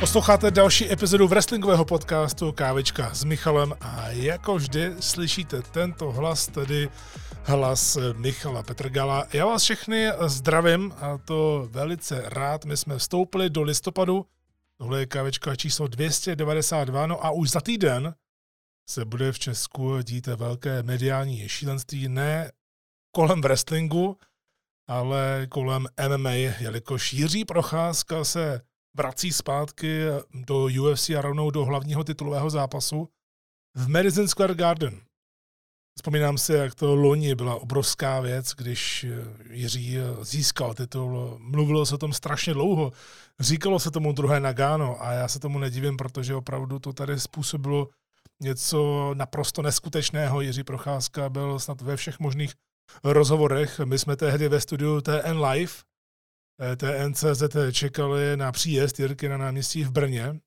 Posloucháte další epizodu wrestlingového podcastu Kávečka s Michalem a jako vždy slyšíte tento hlas, tedy hlas Michala Petrgala. Já vás všechny zdravím a to velice rád. My jsme vstoupili do listopadu, tohle je Kávečka číslo 292, no a už za týden se bude v Česku dít velké mediální šílenství, ne kolem wrestlingu, ale kolem MMA, jelikož Jiří Procházka se vrací zpátky do UFC a rovnou do hlavního titulového zápasu v Madison Square Garden. Vzpomínám si, jak to loni byla obrovská věc, když Jiří získal titul. Mluvilo se o tom strašně dlouho. Říkalo se tomu druhé Nagano a já se tomu nedivím, protože opravdu to tady způsobilo něco naprosto neskutečného. Jiří Procházka byl snad ve všech možných rozhovorech. My jsme tehdy ve studiu TN Live TNCZ čekali na příjezd Jirky na náměstí v Brně.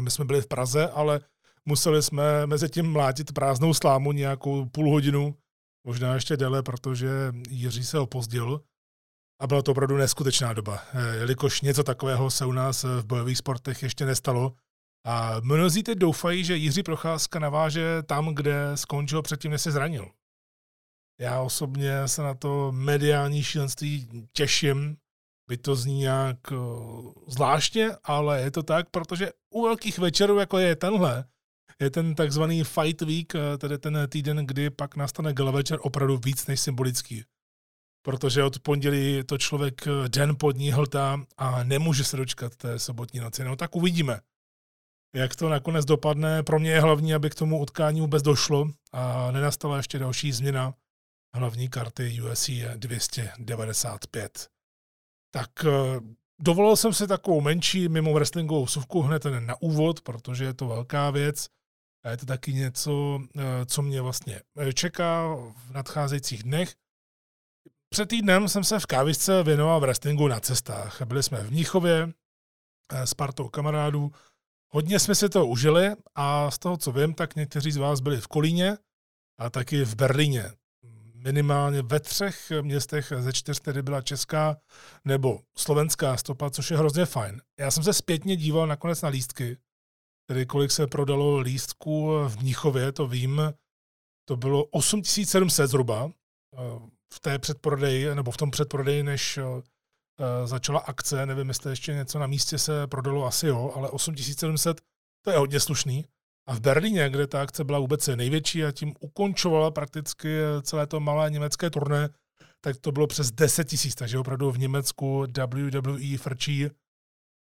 My jsme byli v Praze, ale museli jsme mezi tím mlátit prázdnou slámu nějakou půl hodinu, možná ještě déle, protože Jiří se opozdil a byla to opravdu neskutečná doba, jelikož něco takového se u nás v bojových sportech ještě nestalo a mnozí teď doufají, že Jiří Procházka naváže tam, kde skončil předtím, než se zranil. Já osobně se na to mediální šílenství těším, by to zní nějak zvláštně, ale je to tak, protože u velkých večerů, jako je tenhle, je ten takzvaný Fight Week, tedy ten týden, kdy pak nastane gala večer opravdu víc než symbolický. Protože od pondělí to člověk den pod ní hltá a nemůže se dočkat té sobotní noci. No tak uvidíme, jak to nakonec dopadne. Pro mě je hlavní, aby k tomu utkání vůbec došlo a nenastala ještě další změna hlavní karty UFC 295. Tak dovolil jsem si takovou menší mimo wrestlingovou vsuvku hned na úvod, protože je to velká věc a je to taky něco, co mě vlastně čeká v nadcházejících dnech. Před týdnem jsem se v Kávičce věnoval wrestlingu na cestách. Byli jsme v Mnichově s partou kamarádů. Hodně jsme si to užili a z toho, co vím, tak někteří z vás byli v Kolíně a taky v Berlíně. Minimálně ve třech městech ze čtyř, tedy byla česká nebo slovenská stopa, což je hrozně fajn. Já jsem se zpětně díval nakonec na lístky, tedy kolik se prodalo lístků v Mnichově, to vím, to bylo 8700 zhruba v té předprodeji, nebo v tom předprodeji, než začala akce, nevím, jestli ještě něco na místě se prodalo, asi jo, ale 8700, to je hodně slušný. A v Berlíně, kde ta akce byla vůbec největší a tím ukončovala prakticky celé to malé německé turné, tak to bylo přes 10 tisíc, takže opravdu v Německu WWE frčí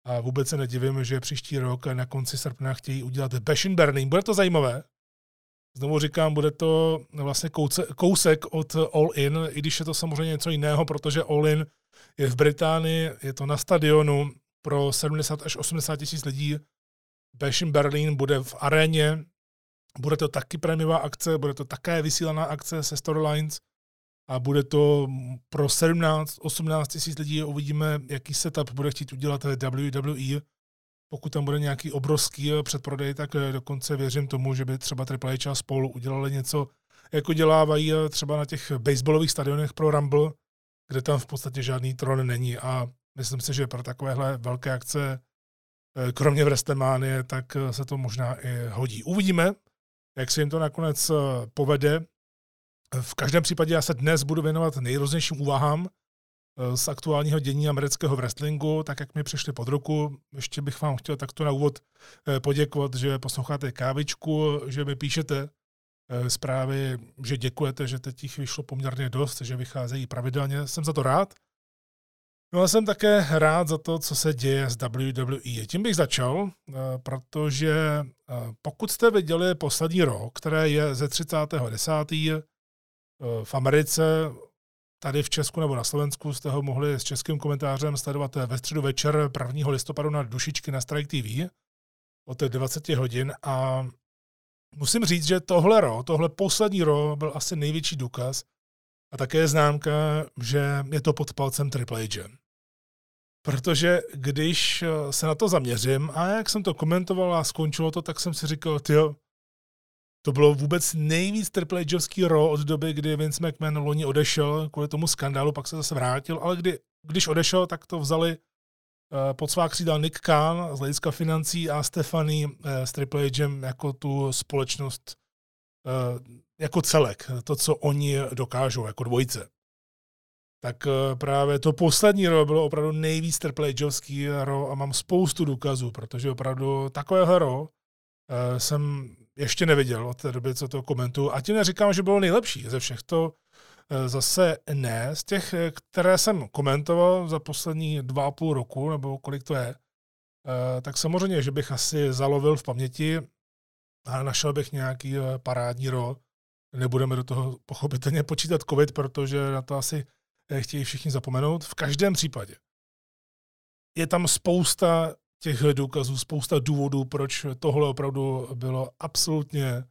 a vůbec se nedivím, že příští rok na konci srpna chtějí udělat Bash in Berlin. Bude to zajímavé. Znovu říkám, bude to vlastně kousek od All In, i když je to samozřejmě něco jiného, protože All In je v Británii, je to na stadionu pro 70 až 80 tisíc lidí. Bash in Berlin bude v aréně, bude to taky prémiová akce, bude to také vysílaná akce se storylines a bude to pro 17-18 tisíc lidí. Uvidíme, jaký setup bude chtít udělat WWE. Pokud tam bude nějaký obrovský předprodej, tak dokonce věřím tomu, že by třeba Triple H a spolu udělali něco, jako dělávají třeba na těch baseballových stadionech pro Rumble, kde tam v podstatě žádný trón není a myslím si, že pro takovéhle velké akce kromě wrestlemánie, tak se to možná i hodí. Uvidíme, jak se jim to nakonec povede. V každém případě já se dnes budu věnovat nejrůznějším úvahám z aktuálního dění amerického wrestlingu, tak jak mi přišli pod ruku. Ještě bych vám chtěl takto na úvod poděkovat, že posloucháte Kávičku, že mi píšete zprávy, že děkujete, že teď jich vyšlo poměrně dost, že vycházejí pravidelně. Jsem za to rád. No a jsem také rád za to, co se děje s WWE. Tím bych začal, protože pokud jste viděli poslední rok, které je ze 30.10. v Americe, tady v Česku nebo na Slovensku, jste ho mohli s českým komentářem sledovat ve středu večer 1. listopadu na Dušičky na Strike TV od 20 hodin a Musím říct, že tohle poslední RAW byl asi největší důkaz a také známka, že je to pod palcem Triple H. Protože když se na to zaměřím a jak jsem to komentoval a skončilo to, tak jsem si říkal, tyjo, to bylo vůbec nejvíc Triple H-ovský RAW od doby, kdy Vince McMahon loni odešel kvůli tomu skandálu, pak se zase vrátil, ale když odešel, tak to vzali pod svá křídla Nick Khan z hlediska financí a Stephanie s Triple H jako tu společnost, jako celek, to, co oni dokážou jako dvojice. Tak právě to poslední RAW bylo opravdu nejvíc Triple H-ovský RAW a mám spoustu důkazů, protože opravdu takového RAW jsem ještě neviděl od té doby, co to komentuju. A tím neříkám, že bylo nejlepší ze všech, to zase ne. Z těch, které jsem komentoval za poslední 2,5 roku, nebo kolik to je, tak samozřejmě, že bych asi zalovil v paměti a našel bych nějaký parádní RAW. Nebudeme do toho pochopitelně počítat covid, protože na to asi chtějí všichni zapomenout. V každém případě je tam spousta těch důkazů, spousta důvodů, proč tohle opravdu bylo absolutně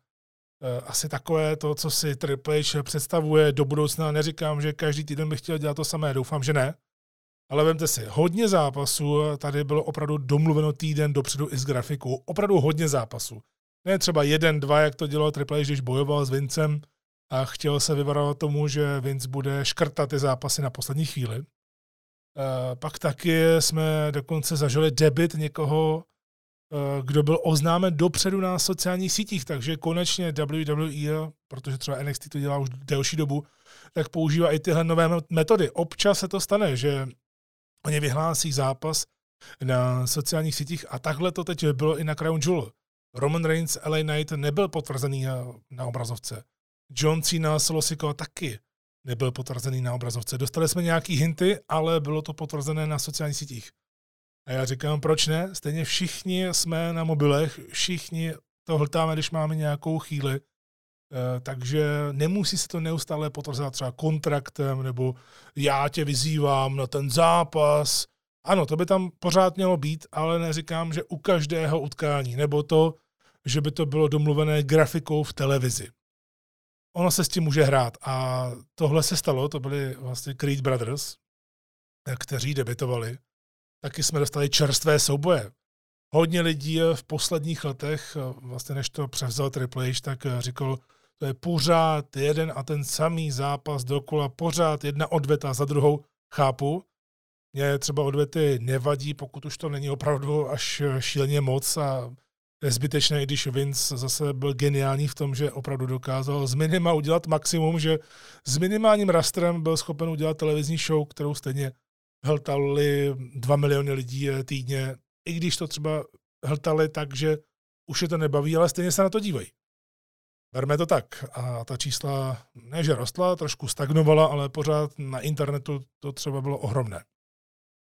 asi takové to, co si Triple H představuje do budoucna. Neříkám, že každý týden bych chtěl dělat to samé, doufám, že ne. Ale vemte si, hodně zápasů tady bylo opravdu domluveno týden dopředu i s grafikou. Opravdu hodně zápasů. Ne třeba 1, 2, jak to dělal Triple H, když bojoval s Vincem a chtěl se vyvarovat tomu, že Vince bude škrtat ty zápasy na poslední chvíli. Pak taky jsme dokonce zažili debit někoho, kdo byl oznámen dopředu na sociálních sítích, takže konečně WWE, protože třeba NXT to dělá už delší dobu, tak používá i tyhle nové metody. Občas se to stane, že oni vyhlásí zápas na sociálních sítích a takhle to teď bylo i na Crown Jewel. Roman Reigns, LA Knight nebyl potvrzený na obrazovce. John Cena, Solo Sikoa taky nebyl potvrzený na obrazovce. Dostali jsme nějaký hinty, ale bylo to potvrzené na sociálních sítích. A já říkám, proč ne? Stejně všichni jsme na mobilech, všichni to hltáme, když máme nějakou chvíli, takže nemusí se to neustále potvrzovat třeba kontraktem, nebo já tě vyzývám na ten zápas. Ano, to by tam pořád mělo být, ale neříkám, že u každého utkání, nebo to, že by to bylo domluvené grafikou v televizi. Ono se s tím může hrát a tohle se stalo, to byli vlastně Creed Brothers, kteří debutovali. Taky jsme dostali čerstvé souboje. Hodně lidí v posledních letech, vlastně než to převzal Triple H, tak říkal, to je pořád jeden a ten samý zápas dokola, pořád jedna odveta za druhou, chápu. Mě třeba odvety nevadí, pokud už to není opravdu až šíleně moc a je zbytečné, když Vince zase byl geniální v tom, že opravdu dokázal z minima udělat maximum, že s minimálním rastrem byl schopen udělat televizní show, kterou stejně hltali 2 miliony lidí týdně, i když to třeba hltali tak, že už je to nebaví, ale stejně se na to dívají. Berme to tak. A ta čísla ne, že rostla, trošku stagnovala, ale pořád na internetu to třeba bylo ohromné.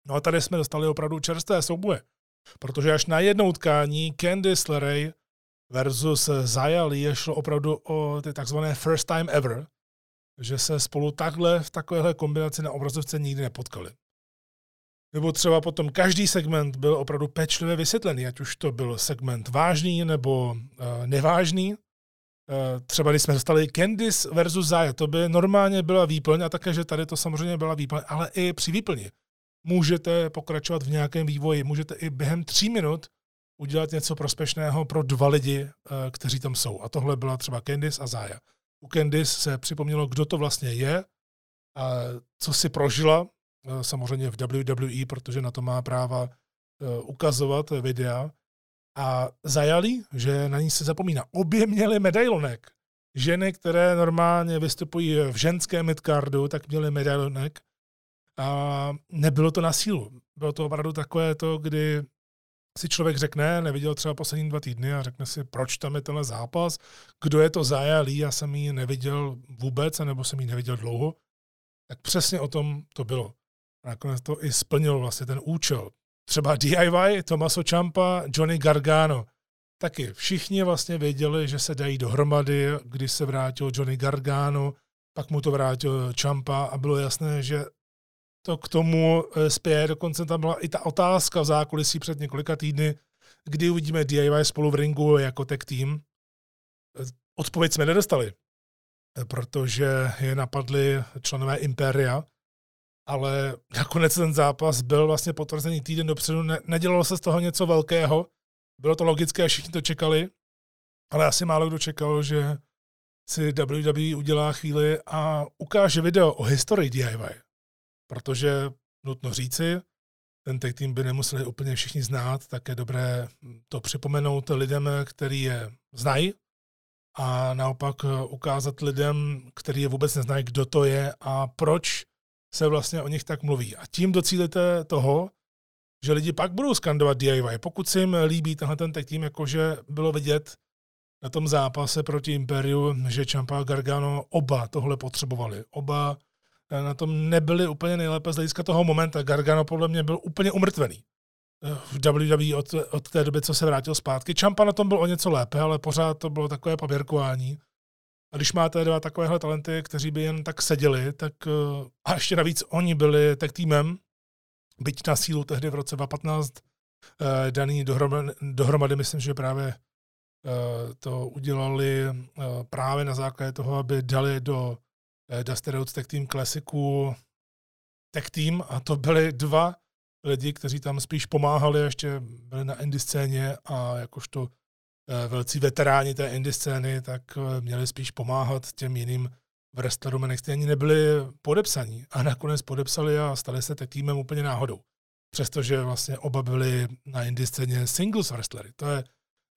No a tady jsme dostali opravdu čerstvé souboje, protože až na jedno utkání Candice LeRae versus Zaya šlo opravdu o ty takzvané first time ever, že se spolu takhle v takovéhle kombinaci na obrazovce nikdy nepotkali. Nebo třeba potom každý segment byl opravdu pečlivě vysvětlený, ať už to byl segment vážný nebo nevážný. Třeba když jsme dostali Candice versus Zaya, to by normálně byla výplň a také, že tady to samozřejmě byla výplň, ale i při výplni. Můžete pokračovat v nějakém vývoji, můžete i během 3 minut udělat něco prospešného pro 2 lidi, kteří tam jsou. A tohle byla třeba Candice a Zaya. U Candice se připomnělo, kdo to vlastně je, a co si prožila, samozřejmě v WWE, protože na to má práva ukazovat videa. A Zajali, že na ní se zapomíná. Obě měly medailonek. Ženy, které normálně vystupují v ženském midcardu, tak měly medailonek. A nebylo to na sílu. Bylo to opravdu takové to, kdy si člověk řekne, neviděl třeba poslední 2 týdny a řekne si, proč tam je tenhle zápas, kdo je to Zajali, já jsem ji neviděl vůbec, anebo jsem ji neviděl dlouho. Tak přesně o tom to bylo. A nakonec to i splnilo vlastně ten účel. Třeba DIY, Tomaso Ciampa, Johnny Gargano. Taky všichni vlastně věděli, že se dají dohromady, když se vrátil Johnny Gargano, pak mu to vrátil Ciampa a bylo jasné, že to k tomu spěje. Dokonce tam byla i ta otázka v zákulisí před několika týdny, kdy uvidíme DIY spolu v ringu jako tag team. Odpověď jsme nedostali, protože je napadli členové Imperia, ale nakonec ten zápas byl vlastně potvrzený týden dopředu. Nedělalo se z toho něco velkého, bylo to logické, všichni to čekali, ale asi málo kdo čekal, že si WWE udělá chvíli a ukáže video o historii DIY. Protože, nutno říci, ten tag team by nemuseli úplně všichni znát, tak je dobré to připomenout lidem, který je znají, a naopak ukázat lidem, který je vůbec neznají, kdo to je a proč se vlastně o nich tak mluví. A tím docílíte toho, že lidi pak budou skandovat DIY. Pokud se jim líbí tenhle ten tag team, jakože bylo vidět na tom zápase proti Imperiu, že Ciampa a Gargano oba tohle potřebovali. Oba na tom nebyli úplně nejlépe z hlediska toho momenta. Gargano podle mě byl úplně umrtvený v WWE od té doby, co se vrátil zpátky. Ciampa na tom byl o něco lépe, ale pořád to bylo takové pavěrkování. A když máte dva takovéhle talenty, kteří by jen tak seděli, tak a ještě navíc oni byli tak týmem, byť na sílu tehdy v roce 2015 daný dohromady, myslím, že právě to udělali právě na základě toho, aby dali do Dusty Rhodes Tag Team Classicu Tag Team, a to byli dva lidi, kteří tam spíš pomáhali, ještě byli na indie scéně a jakožto velcí veteráni té indie scény, tak měli spíš pomáhat těm jiným wrestlerům NXT, ani nebyli podepsaní a nakonec podepsali a stali se tag teamem úplně náhodou. Přestože vlastně oba byli na indie scéně singles wrestlery. To je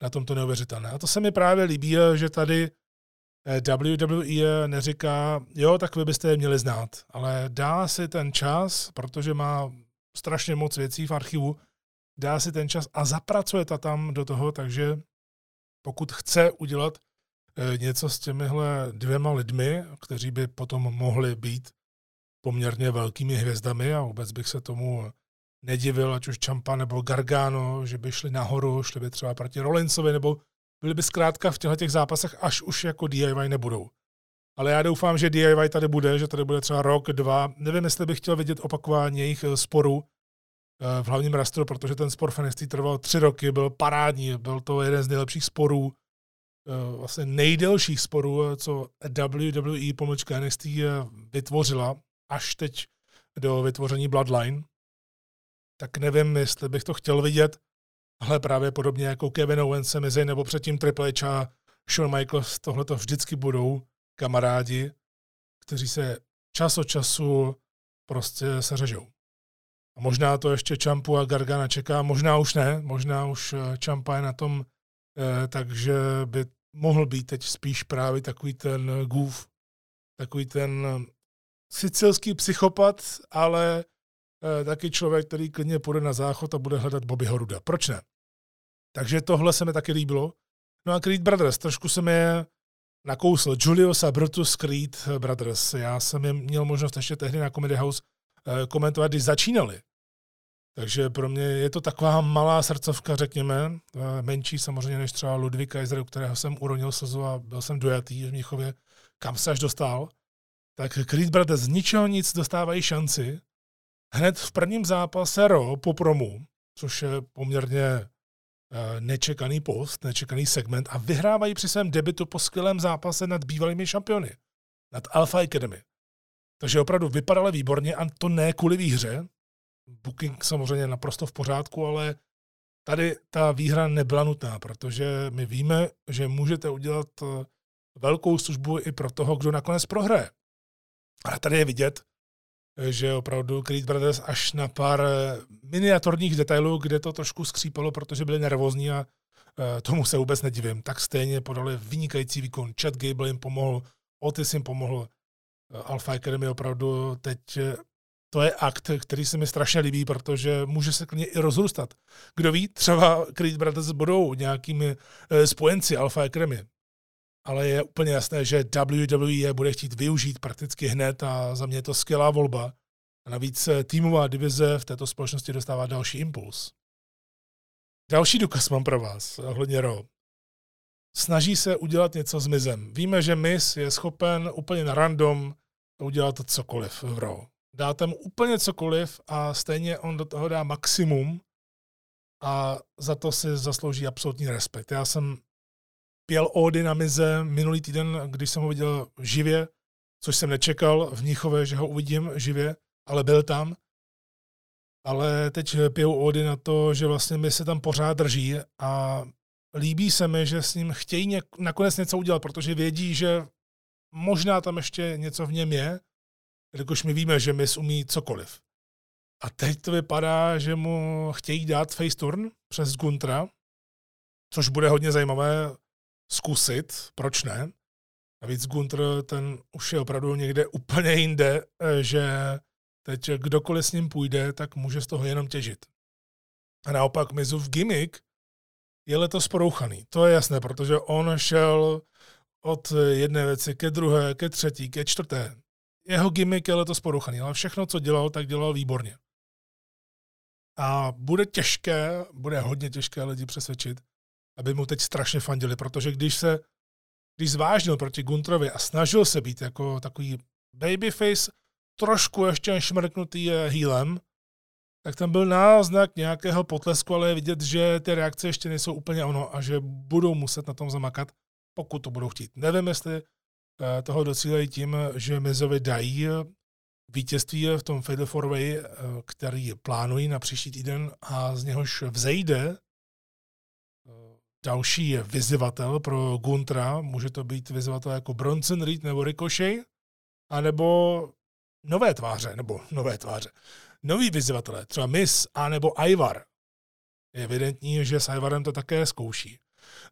na tom to neuvěřitelné. A to se mi právě líbí, že tady WWE neříká, jo, tak vy byste je měli znát, ale dá si ten čas, protože má strašně moc věcí v archivu, dá si ten čas a zapracuje ta tam do toho, takže pokud chce udělat něco s těmihle dvěma lidmi, kteří by potom mohli být poměrně velkými hvězdami, a vůbec bych se tomu nedivil, ať už Ciampa nebo Gargano, že by šli nahoru, šli by třeba proti Rollinsovi, nebo byli by zkrátka v těchto zápasech, až už jako DIY nebudou. Ale já doufám, že DIY tady bude, že tady bude třeba rok, dva. Nevím, jestli bych chtěl vidět opakování jejich sporů v hlavním rastru, protože ten spor fanistý trval 3 roky, byl parádní, byl to jeden z nejlepších sporů, vlastně nejdelších sporů, co WWE / NXT vytvořila až teď do vytvoření Bloodline. Tak nevím, jestli bych to chtěl vidět, ale právě podobně jako Kevin Owens, Miz nebo předtím Triple H a Shawn Michaels, tohleto vždycky budou kamarádi, kteří se čas od času prostě seřežou. A možná to ještě Ciampu a Gargana čeká, možná už ne, možná už Ciampa je na tom, takže by mohl být teď spíš právě takový ten goof, takový ten sicilský psychopat, ale taky člověk, který klidně půjde na záchod a bude hledat Bobbyho Ruda. Proč ne? Takže tohle se mi taky líbilo. No a Creed Brothers, trošku jsem je nakousl. Julius a Brutus Creed Brothers. Já jsem je měl možnost ještě tehdy na Comedy House komentovat, když začínali. Takže pro mě je to taková malá srdcovka, řekněme, menší samozřejmě než třeba Ludvík Kaiser, kterého jsem uronil slzu a byl jsem dojatý v Mnichově, kam se až dostal. Tak Creed Brothers z ničeho nic dostávají šanci. Hned v prvním zápase RAW po promu, což je poměrně nečekaný post, nečekaný segment, a vyhrávají při svém debutu po skvělém zápase nad bývalými šampiony, nad Alpha Academy. Takže opravdu vypadalo výborně, a to ne kvůli výhře. Booking samozřejmě naprosto v pořádku, ale tady ta výhra nebyla nutná, protože my víme, že můžete udělat velkou službu i pro toho, kdo nakonec prohraje. Ale tady je vidět, že opravdu Creed Brothers až na pár miniaturních detailů, kde to trošku skřípalo, protože byli nervózní, a tomu se vůbec nedivím. Tak stejně podali vynikající výkon. Chad Gable jim pomohl, Otis jim pomohl, Alpha Academy opravdu teď to je akt, který se mi strašně líbí, protože může se klidně i rozrůstat. Kdo ví, třeba Creed Brothers budou nějakými spojenci Alpha Academy. Ale je úplně jasné, že WWE bude chtít využít prakticky hned, a za mě je to skvělá volba. A navíc týmová divize v této společnosti dostává další impuls. Další důkaz mám pro vás, ohledně RAW. Snaží se udělat něco s Mizem. Víme, že Miz je schopen úplně na random udělat cokoliv v RAW. Dáte mu úplně cokoliv a stejně on do toho dá maximum a za to si zaslouží absolutní respekt. Já jsem pěl ódy na Mize minulý týden, když jsem ho viděl živě, což jsem nečekal v Mnichově, že ho uvidím živě, ale byl tam. Ale teď pijou ódy na to, že vlastně mi se tam pořád drží a líbí se mi, že s ním chtějí nakonec něco udělat, protože vědí, že možná tam ještě něco v něm je, jelikož my víme, že Miz umí cokoliv. A teď to vypadá, že mu chtějí dát face turn přes Guntra, což bude hodně zajímavé zkusit, proč ne. Navíc Gunther ten už je opravdu někde úplně jinde, že teď kdokoliv s ním půjde, tak může z toho jenom těžit. A naopak Mizův gimmick je letos porouchaný. To je jasné, protože on šel od jedné věci ke druhé, ke třetí, ke čtvrté. Jeho gimmick je letos porouchaný, ale všechno, co dělal, tak dělal výborně. A bude těžké, bude hodně těžké lidi přesvědčit, aby mu teď strašně fandili, protože když zvážnil proti Gunterovi a snažil se být jako takový babyface, trošku ještě šmrknutý heelem, tak tam byl náznak nějakého potlesku, ale je vidět, že ty reakce ještě nejsou úplně ono a že budou muset na tom zamakat, pokud to budou chtít. Nevím, jestli toho docílejí tím, že Mizovi dají vítězství v tom Fatal 4-way, který plánují na příští týden a z něhož vzejde další je vyzývatel pro Guntra, může to být vyzývatel jako Bronson Reed nebo Ricochet, anebo noví vyzývatelé, třeba Miz, anebo Ivar. Je evidentní, že s Ivarem to také zkouší.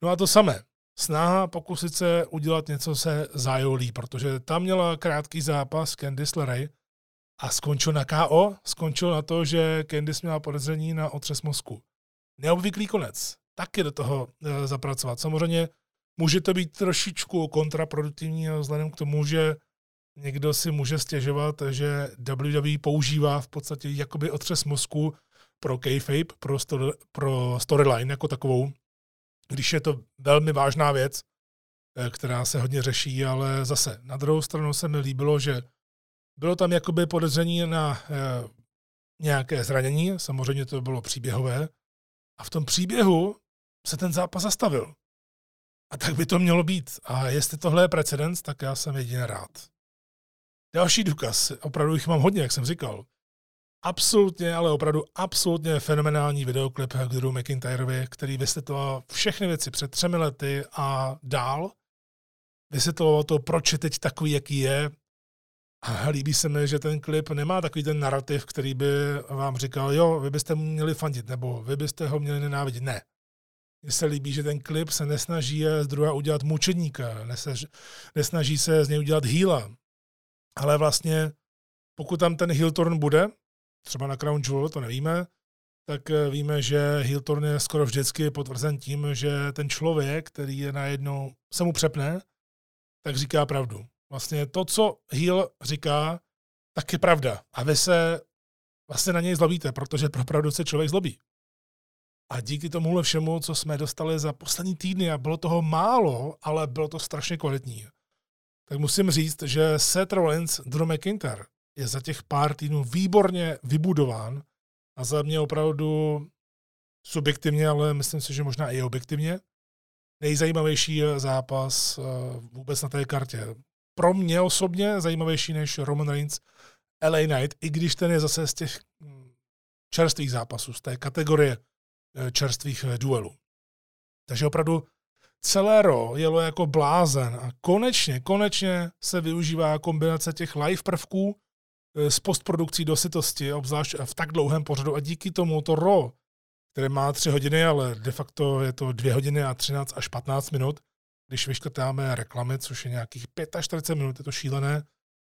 No a to samé, snaha pokusit se udělat něco se Zajolí, protože tam měla krátký zápas Candice LeRae a skončil na KO, skončil na to, že Candice měla podezření na otřes mozku. Neobvyklý konec. Taky do toho zapracovat. Samozřejmě může to být trošičku kontraproduktivní vzhledem k tomu, že někdo si může stěžovat, že WWE používá v podstatě jakoby otřes mozku pro kayfabe, pro storyline jako takovou, když je to velmi vážná věc, která se hodně řeší, ale zase na druhou stranu se mi líbilo, že bylo tam jakoby podezření na nějaké zranění, samozřejmě to bylo příběhové, a v tom příběhu se ten zápas zastavil. A tak by to mělo být. A jestli tohle je precedens, tak já jsem jedině rád. Další důkaz, opravdu jich mám hodně, jak jsem říkal. Absolutně fenomenální videoklip k Drew McIntyrovi, který vysvětloval všechny věci před 3 lety a dál. Vysvětloval to, proč je teď takový, jaký je. A líbí se mi, že ten klip nemá takový ten narrativ, který by vám říkal, jo, vy byste mu měli fandit, nebo vy byste ho měli nenávidět. Ne. Mně se líbí, že ten klip se nesnaží z druhá udělat mučedníka, nesnaží se z něj udělat heela. Ale vlastně, pokud tam ten heel turn bude, třeba na Crown Jewel, to nevíme, tak víme, že heel turn je skoro vždycky potvrzen tím, že ten člověk, který je najednou, se mu přepne, tak říká pravdu. Vlastně to, co heel říká, tak je pravda. A vy se vlastně na něj zlobíte, protože pro pravdu se člověk zlobí. A díky tomuhle všemu, co jsme dostali za poslední týdny, a bylo toho málo, ale bylo to strašně kvalitní, tak musím říct, že Seth Rollins, Drew McIntyre je za těch pár týdnů výborně vybudován a za mě opravdu subjektivně, ale myslím si, že možná i objektivně, nejzajímavější zápas vůbec na té kartě. Pro mě osobně zajímavější než Roman Reigns LA Knight, i když ten je zase z těch čerstvých zápasů, z té kategorie čerstvých duelů. Takže opravdu celé RAW jelo jako blázen a konečně se využívá kombinace těch live prvků s postprodukcí do sytosti, obzvlášť v tak dlouhém pořadu a díky tomu to RAW, které má 3 hodiny, ale de facto je to 2 hodiny a 13 až 15 minut, když vyškrtáme reklamy, což je nějakých 45 minut, je to šílené,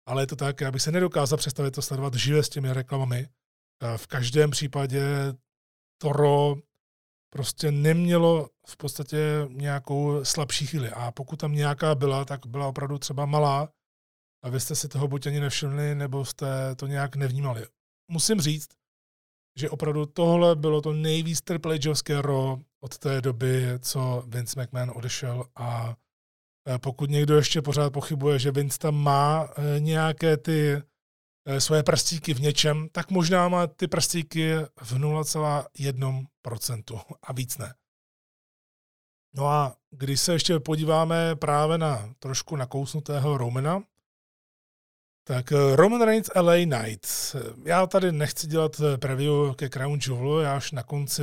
ale je to tak, abych se nedokázal představit to sledovat živě s těmi reklamami. V každém případě to RAW prostě nemělo v podstatě nějakou slabší chvíli. A pokud tam nějaká byla, tak byla opravdu třeba malá a vy jste si toho buď ani nevšimli, nebo jste to nějak nevnímali. Musím říct, že opravdu tohle bylo to nejvíc Triple H-ovské RAW od té doby, co Vince McMahon odešel, a pokud někdo ještě pořád pochybuje, že Vince tam má nějaké ty svoje prstíky v něčem, tak možná má ty prstíky v 0,1% a víc ne. No a když se ještě podíváme právě na trošku nakousnutého Romana, tak Roman Reigns LA Knight. Já tady nechci dělat preview ke Crown Jewelu, já až na konci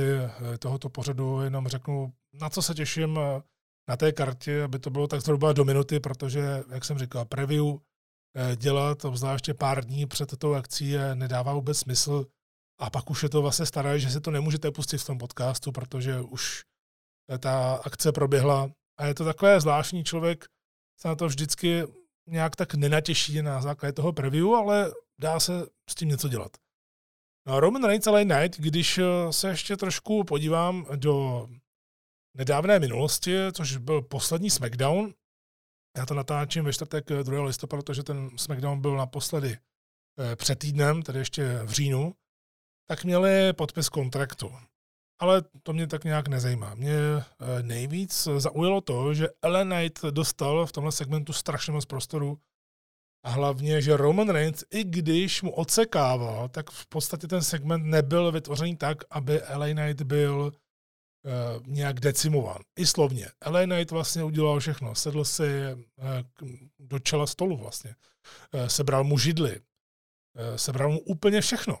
tohoto pořadu jenom řeknu, na co se těším na té kartě, aby to bylo tak zhruba do minuty, protože, jak jsem říkal, preview dělat, obzvláště pár dní před tou akcí, nedává vůbec smysl. A pak už je to vlastně staré, že si to nemůžete pustit v tom podcastu, protože už ta akce proběhla. A je to takové zvláštní, člověk se na to vždycky nějak tak nenatěší na základě toho preview, ale dá se s tím něco dělat. No a Roman Reigns LA Knight, když se ještě trošku podívám do nedávné minulosti, což byl poslední Smackdown, já to natáčím ve čtvrtek 2. listopadu, protože ten Smackdown byl naposledy před týdnem, tedy ještě v říjnu, tak měli podpis kontraktu. Ale to mě tak nějak nezajímá. Mě nejvíc zaujalo to, že LA Knight dostal v tomhle segmentu strašně moc prostoru a hlavně, že Roman Reigns, i když mu odsekával, tak v podstatě ten segment nebyl vytvořený tak, aby LA Knight byl nějak decimován. I slovně. LA Knight vlastně udělal všechno. Sedl si do čela stolu vlastně. Sebral mu židli. Sebral mu úplně všechno.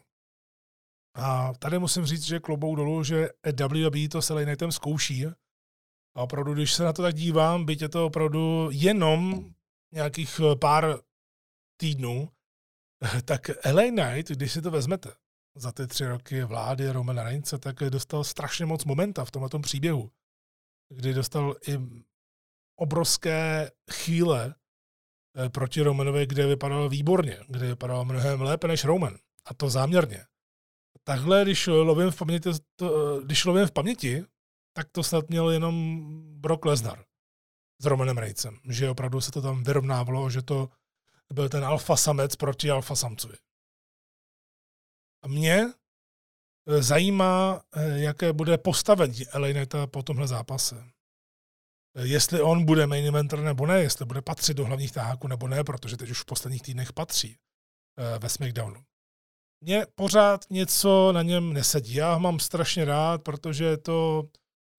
A tady musím říct, že klobouk dolů, že WWE to se LA Knightem zkouší. A opravdu, když se na to tak dívám, byť je to opravdu jenom nějakých pár týdnů, tak LA Knight, když si to vezmete, za ty 3 roky vlády Romana Reince, tak dostal strašně moc momenta v tomhletom příběhu, kdy dostal i obrovské chvíle proti Romanovi, kde vypadal výborně, kde vypadal mnohem lépe než Roman. A to záměrně. Takhle, když lovím v paměti, tak to snad měl jenom Brock Lesnar s Romanem Reincem, že opravdu se to tam vyrovnávalo, že to byl ten alfa samec proti alfa samcovi. A mě zajímá, jaké bude postavení LA Knighta po tomhle zápase. Jestli on bude main eventer nebo ne, jestli bude patřit do hlavních taháků nebo ne, protože teď už v posledních týdnech patří ve Smackdownu. Mně pořád něco na něm nesedí. Já ho mám strašně rád, protože je to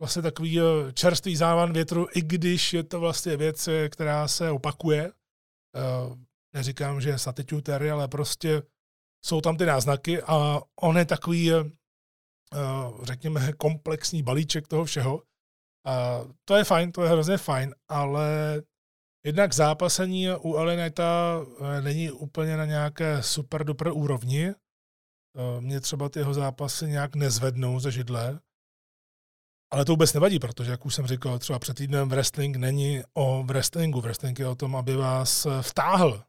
vlastně takový čerstvý závan větru, i když je to vlastně věc, která se opakuje. Neříkám, že je satitutery, ale prostě jsou tam ty náznaky a on je takový, řekněme, komplexní balíček toho všeho. A to je fajn, to je hrozně fajn, ale jednak zápasení u LA Knighta není úplně na nějaké super duper úrovni. Mě třeba ty jeho zápasy nějak nezvednou ze židle. Ale to vůbec nevadí, protože, jak už jsem říkal, třeba před týdnem wrestling není o wrestlingu. Wrestling je o tom, aby vás vtáhl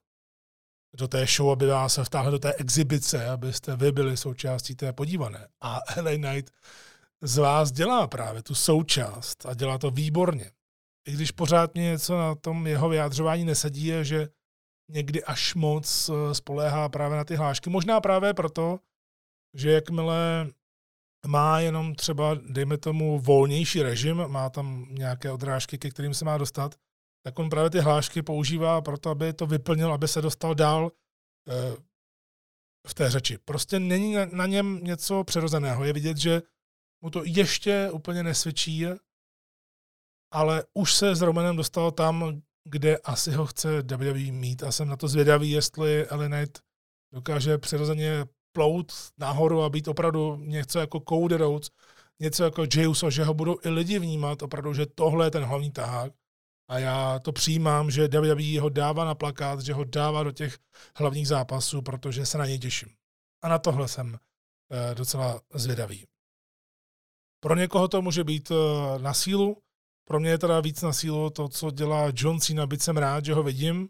do té show, aby vás vtáhl do té exibice, abyste vy byli součástí té podívané. A LA Knight z vás dělá právě tu součást a dělá to výborně. I když pořád mě něco na tom jeho vyjádřování nesedí, je, že někdy až moc spoléhá právě na ty hlášky. Možná právě proto, že jakmile má jenom třeba, dejme tomu, volnější režim, má tam nějaké odrážky, ke kterým se má dostat, tak on právě ty hlášky používá proto, aby to vyplnil, aby se dostal dál v té řeči. Prostě není na něm něco přirozeného. Je vidět, že mu to ještě úplně nesvědčí, ale už se s Romanem dostal tam, kde asi ho chce WWE mít a jsem na to zvědavý, jestli LA Knight dokáže přirozeně plout nahoru a být opravdu něco jako Cody Rhodes, něco jako Jey Uso, že ho budou i lidi vnímat opravdu, že tohle je ten hlavní tahák. A já to přijímám, že WWE ho dává na plakát, že ho dává do těch hlavních zápasů, protože se na něj těším. A na tohle jsem docela zvědavý. Pro někoho to může být na sílu, pro mě je teda víc na sílu to, co dělá John Cena, byť jsem rád, že ho vidím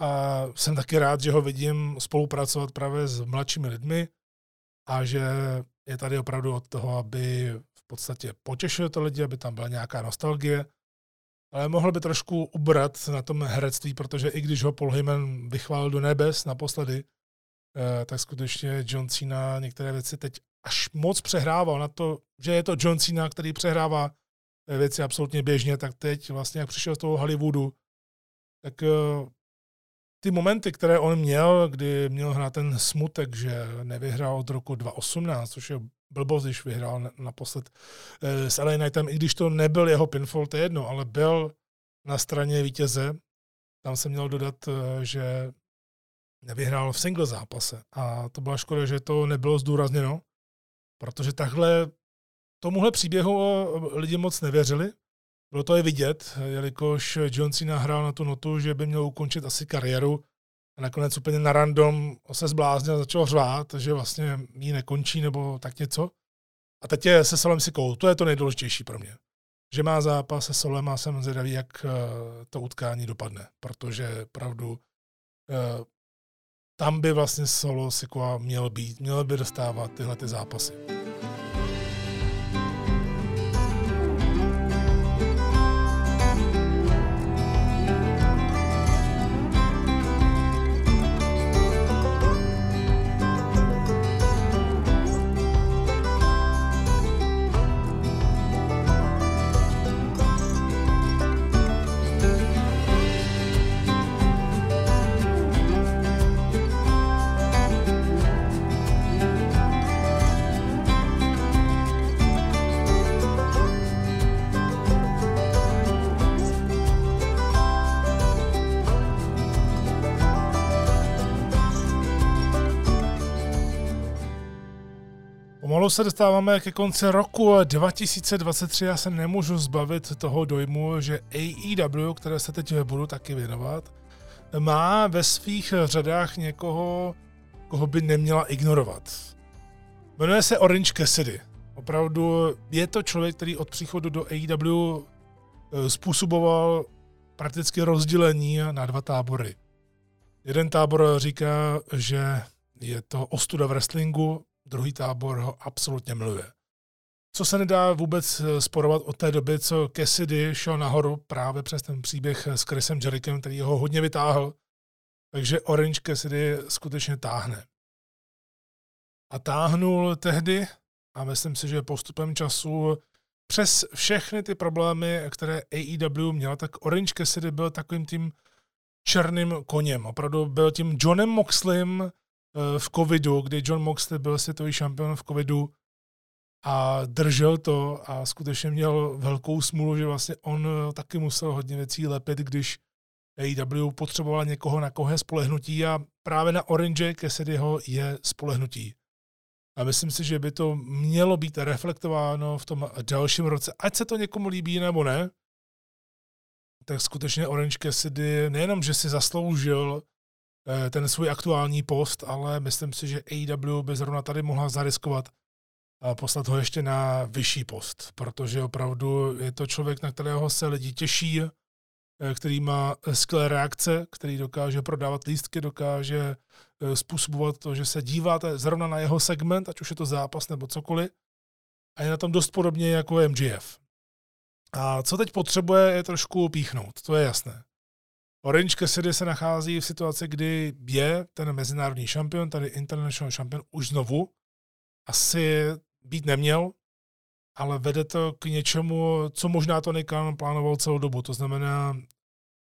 a jsem taky rád, že ho vidím spolupracovat právě s mladšími lidmi a že je tady opravdu od toho, aby v podstatě potěšil to lidi, aby tam byla nějaká nostalgie, ale mohl by trošku ubrat na tom herectví, protože i když ho Paul Heyman vychválil do nebes naposledy, tak skutečně John Cena některé věci teď až moc přehrával na to, že je to John Cena, který přehrává věci absolutně běžně, tak teď vlastně, jak přišel z toho Hollywoodu, tak ty momenty, které on měl, kdy měl hrát ten smutek, že nevyhrál od roku 2018, což je blbost, když vyhrál naposled s LA Knightem, i když to nebyl jeho pinfall, to je jedno, ale byl na straně vítěze. Tam jsem měl dodat, že nevyhrál v single zápase. A to byla škoda, že to nebylo zdůrazněno, protože takhle tomuhle příběhu lidi moc nevěřili. Bylo to i vidět, jelikož John Cena hrál na tu notu, že by měl ukončit asi kariéru a nakonec úplně na random se zbláznil a začal řvát, že vlastně jí nekončí nebo tak něco. A teď je se Solem Sikou. To je to nejdůležitější pro mě. Že má zápas se Solem a jsem zvědavý, jak to utkání dopadne, protože pravdu tam by vlastně Solo Sikoa měl být, měl by dostávat tyhle ty zápasy. Pomalu se dostáváme ke konci roku 2023. Já se nemůžu zbavit toho dojmu, že AEW, které se teď budu taky věnovat, má ve svých řadách někoho, koho by neměla ignorovat. Jmenuje se Orange Cassidy. Opravdu je to člověk, který od příchodu do AEW způsoboval prakticky rozdělení na dva tábory. Jeden tábor říká, že je to ostuda v wrestlingu, druhý tábor ho absolutně miluje. Co se nedá vůbec sporovat od té doby, co Cassidy šel nahoru právě přes ten příběh s Chrisem Jerichem, který ho hodně vytáhl, takže Orange Cassidy skutečně táhne. A táhnul tehdy a myslím si, že postupem času přes všechny ty problémy, které AEW měla, tak Orange Cassidy byl takovým tím černým koněm. Opravdu byl tím Johnem Moxleym v covidu, kdy John Moxley byl světový šampion v covidu a držel to a skutečně měl velkou smůlu, že vlastně on taky musel hodně věcí lepit, když AEW potřebovala někoho, na koho je spolehnutí a právě na Orange Cassidyho je spolehnutí. A myslím si, že by to mělo být reflektováno v tom dalším roce, ať se to někomu líbí nebo ne, tak skutečně Orange Cassidy nejenom, že si zasloužil ten svůj aktuální post, ale myslím si, že AEW by zrovna tady mohla zariskovat a poslat ho ještě na vyšší post, protože opravdu je to člověk, na kterého se lidi těší, který má skvělé reakce, který dokáže prodávat lístky, dokáže způsobovat to, že se díváte zrovna na jeho segment, ať už je to zápas nebo cokoliv, a je na tom dost podobně jako MJF. A co teď potřebuje, je trošku píchnout, to je jasné. Orange Cassidy se nachází v situaci, kdy je ten mezinárodní šampion, tady international šampion, už znovu. Asi být neměl, ale vede to k něčemu, co možná to Khan plánoval celou dobu. To znamená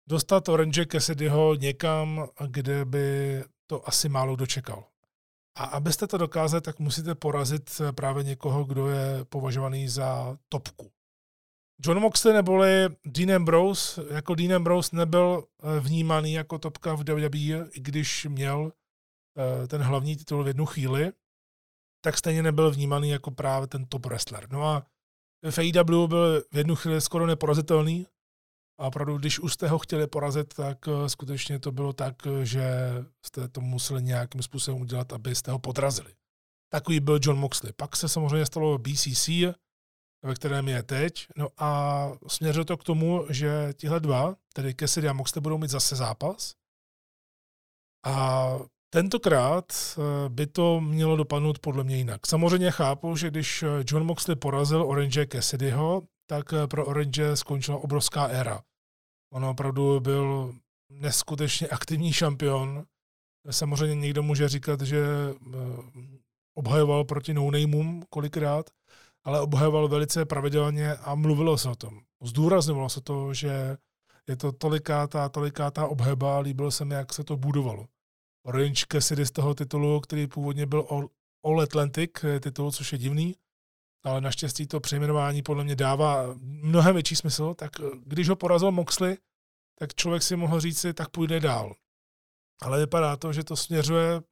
dostat Orange Cassidyho někam, kde by to asi málo dočekal. A abyste to dokázali, tak musíte porazit právě někoho, kdo je považovaný za topku. John Moxley neboli Dean Ambrose, jako Dean Ambrose nebyl vnímaný jako topka v WWE, i když měl ten hlavní titul v jednu chvíli, tak stejně nebyl vnímaný jako právě ten top wrestler. No a v AEW byl v jednu chvíli skoro neporazitelný a opravdu, když už jste ho chtěli porazit, tak skutečně to bylo tak, že jste to museli nějakým způsobem udělat, abyste ho podrazili. Takový byl John Moxley. Pak se samozřejmě stalo BCC, ve kterém je teď. No a směřuje to k tomu, že tihle dva, tedy Cassidy a Moxley, budou mít zase zápas. A tentokrát by to mělo dopadnout podle mě jinak. Samozřejmě chápu, že když John Moxley porazil Orange Cassidyho, tak pro Orange skončila obrovská éra. On opravdu byl neskutečně aktivní šampion. Samozřejmě někdo může říkat, že obhajoval proti no-nameům kolikrát, ale obhajoval velice pravidelně a mluvilo se o tom. Zdůrazňovalo se to, že je to tolikátá obhajba, líbilo se mi, jak se to budovalo. Orange Cassidy z toho titulu, který původně byl All Atlantic titul, což je divný, ale naštěstí to přejmenování podle mě dává mnohem větší smysl, tak když ho porazil Moxley, tak člověk si mohl říct, tak půjde dál. Ale vypadá to, že to směřuje,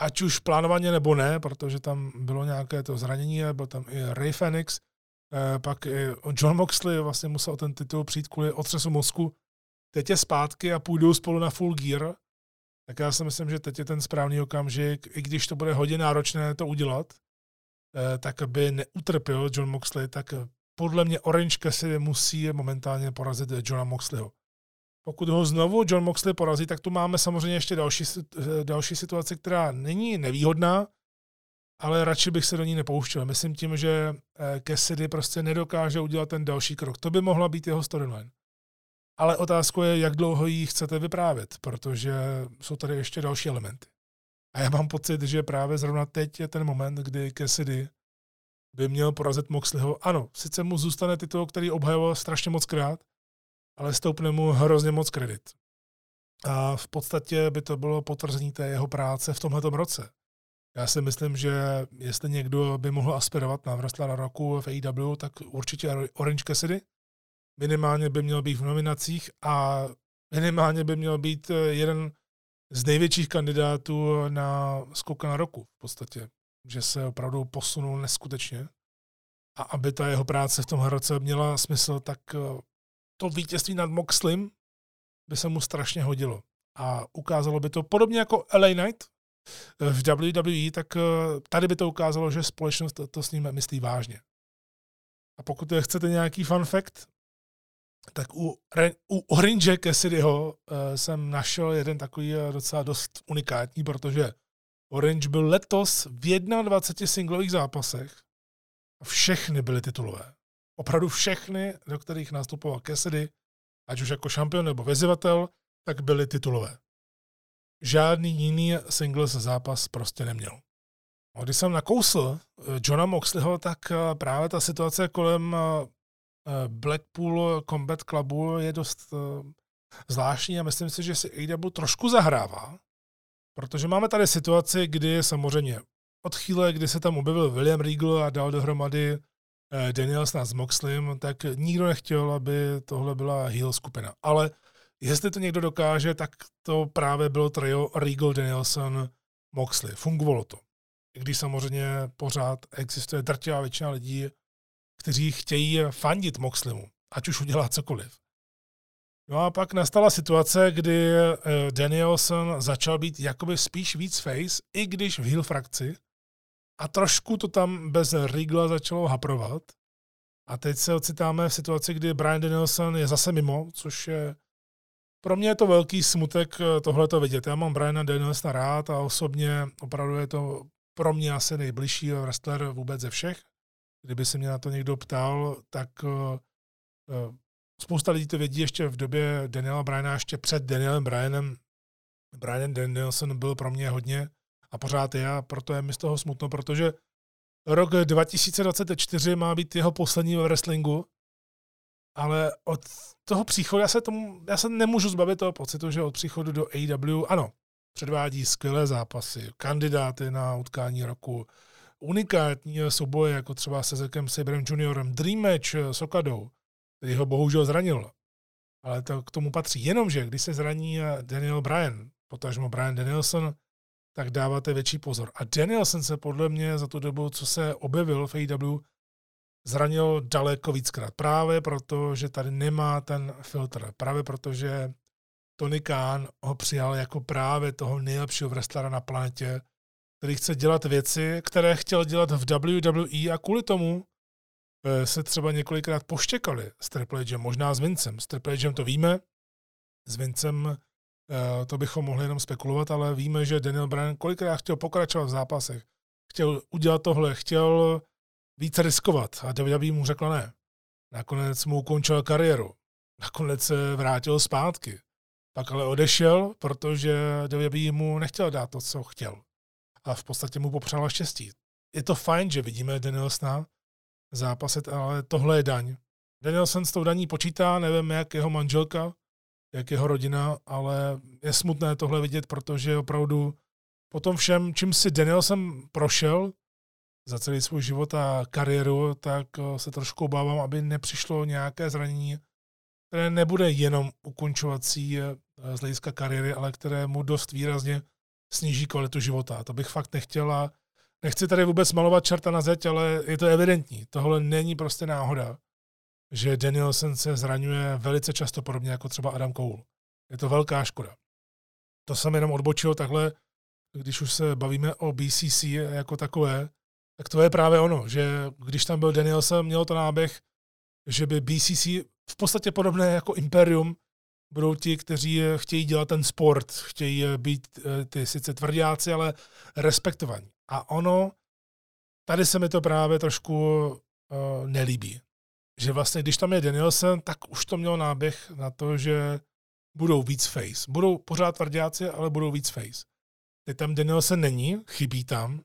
ať už plánovaně nebo ne, protože tam bylo nějaké to zranění, byl tam i Ray Phoenix, pak John Moxley vlastně musel ten titul přijít kvůli otřesu mozku. Teď je zpátky a půjdou spolu na Full Gear, tak já si myslím, že teď je ten správný okamžik, i když to bude hodně náročné to udělat, tak aby neutrpěl John Moxley, tak podle mě Orange Cassidy musí momentálně porazit Johna Moxleyho. Pokud ho znovu John Moxley porazí, tak tu máme samozřejmě ještě další situaci, která není nevýhodná, ale radši bych se do ní nepouštěl. Myslím tím, že Cassidy prostě nedokáže udělat ten další krok. To by mohla být jeho storyline. Ale otázka je, jak dlouho ji chcete vyprávět, protože jsou tady ještě další elementy. A já mám pocit, že právě zrovna teď je ten moment, kdy Cassidy by měl porazit Moxleyho. Ano, sice mu zůstane titul, který obhajoval strašně moc krát, ale stoupne mu hrozně moc kredit. A v podstatě by to bylo potvrzení té jeho práce v tomhletom roce. Já si myslím, že jestli někdo by mohl aspirovat na wrestlera roku v AEW, tak určitě Orange Cassidy. Minimálně by měl být v nominacích a minimálně by měl být jeden z největších kandidátů na skokana roku v podstatě. Že se opravdu posunul neskutečně. A aby ta jeho práce v tomhle roce měla smysl, tak to vítězství nad Moxleym by se mu strašně hodilo. A ukázalo by to podobně jako LA Knight v WWE, tak tady by to ukázalo, že společnost to s ním myslí vážně. A pokud chcete nějaký fun fact, tak u Orange Cassidyho jsem našel jeden takový docela dost unikátní, protože Orange byl letos v 21 singlových zápasech a všechny byly titulové. Opravdu všechny, do kterých nastupoval Cassidy, ať už jako šampion nebo vyzývatel, tak byly titulové. Žádný jiný singles zápas prostě neměl. A když jsem nakousl Johna Moxleyho, tak právě ta situace kolem Blackpool Combat Clubu je dost zvláštní a myslím si, že si AEW trošku zahrává, protože máme tady situaci, kdy samozřejmě od chvíle, kdy se tam objevil William Regal a dal dohromady Danielson s Moxleym, tak nikdo nechtěl, aby tohle byla heel skupina. Ale jestli to někdo dokáže, tak to právě bylo trio Regal, Danielson, Moxley. Fungovalo to. I když samozřejmě pořád existuje drtivá většina lidí, kteří chtějí fandit Moxleymu, ať už udělá cokoliv. No a pak nastala situace, kdy Danielson začal být jakoby spíš víc face, i když v heel frakci, a trošku to tam bez Regla začalo haprovat. A teď se ocitáme v situaci, kdy Brian Danielson je zase mimo, což je pro mě je to velký smutek tohleto vidět. Já mám Briana Danielsona rád a osobně opravdu je to pro mě asi nejbližší wrestler vůbec ze všech. Kdyby se mě na to někdo ptal, tak spousta lidí to vědí ještě v době Daniela Bryana, ještě před Danielem Bryanem. Brian Danielson byl pro mě hodně a pořád je a proto je mi z toho smutno, protože rok 2024 má být jeho poslední ve wrestlingu, ale od toho příchodu, já se nemůžu zbavit toho pocitu, že od příchodu do AEW, ano, předvádí skvělé zápasy, kandidáty na utkání roku, unikátní souboje, jako třeba se Zekem Sabrem Juniorem, Dream Match s Okadou, který ho bohužel zranil. Ale to k tomu patří. Jenomže, když se zraní Daniel Bryan, potažmo Brian Danielson, tak dáváte větší pozor. A Danielson se podle mě za tu dobu, co se objevil v AEW, zranil daleko víckrát. Právě proto, že tady nemá ten filtr. Právě proto, že Tony Khan ho přijal jako právě toho nejlepšího wrestlera na planetě, který chce dělat věci, které chtěl dělat v WWE a kvůli tomu se třeba několikrát poštěkali s Triple Hagem, možná s Vincem. S Triple Hagem to víme, s Vincem to bychom mohli jenom spekulovat, ale víme, že Daniel Bryan kolikrát chtěl pokračovat v zápasech, chtěl udělat tohle, chtěl více riskovat a WWE mu řekla ne. Nakonec mu ukončil kariéru, nakonec se vrátil zpátky. Pak ale odešel, protože WWE mu nechtěl dát to, co chtěl. A v podstatě mu popřála štěstí. Je to fajn, že vidíme Danielsona zápasit, ale tohle je daň. Danielson s tou daní počítá, nevím, jak jeho manželka, jak jeho rodina, ale je smutné tohle vidět, protože opravdu po tom všem, čím si Danielson prošel za celý svůj život a kariéru, tak se trošku obávám, aby nepřišlo nějaké zranění, které nebude jenom ukončovací z hlediska kariéry, ale které mu dost výrazně sníží kvalitu života. To bych fakt nechtěl a nechci tady vůbec malovat čerta na zeď, ale je to evidentní. Tohle není prostě náhoda, že Danielson se zraňuje velice často podobně jako třeba Adam Cole. Je to velká škoda. To jsem jenom odbočil takhle, když už se bavíme o BCC jako takové, tak to je právě ono, že když tam byl Danielson, měl to náběh, že by BCC v podstatě podobné jako Imperium budou ti, kteří chtějí dělat ten sport, chtějí být ty sice tvrdáci, ale respektovaní. A ono, tady se mi to právě trošku nelíbí. Že vlastně, když tam je Danielson, tak už to měl náběh na to, že budou víc face. Budou pořád tvrdáci, ale budou víc face. Teď tam Danielson není, chybí tam.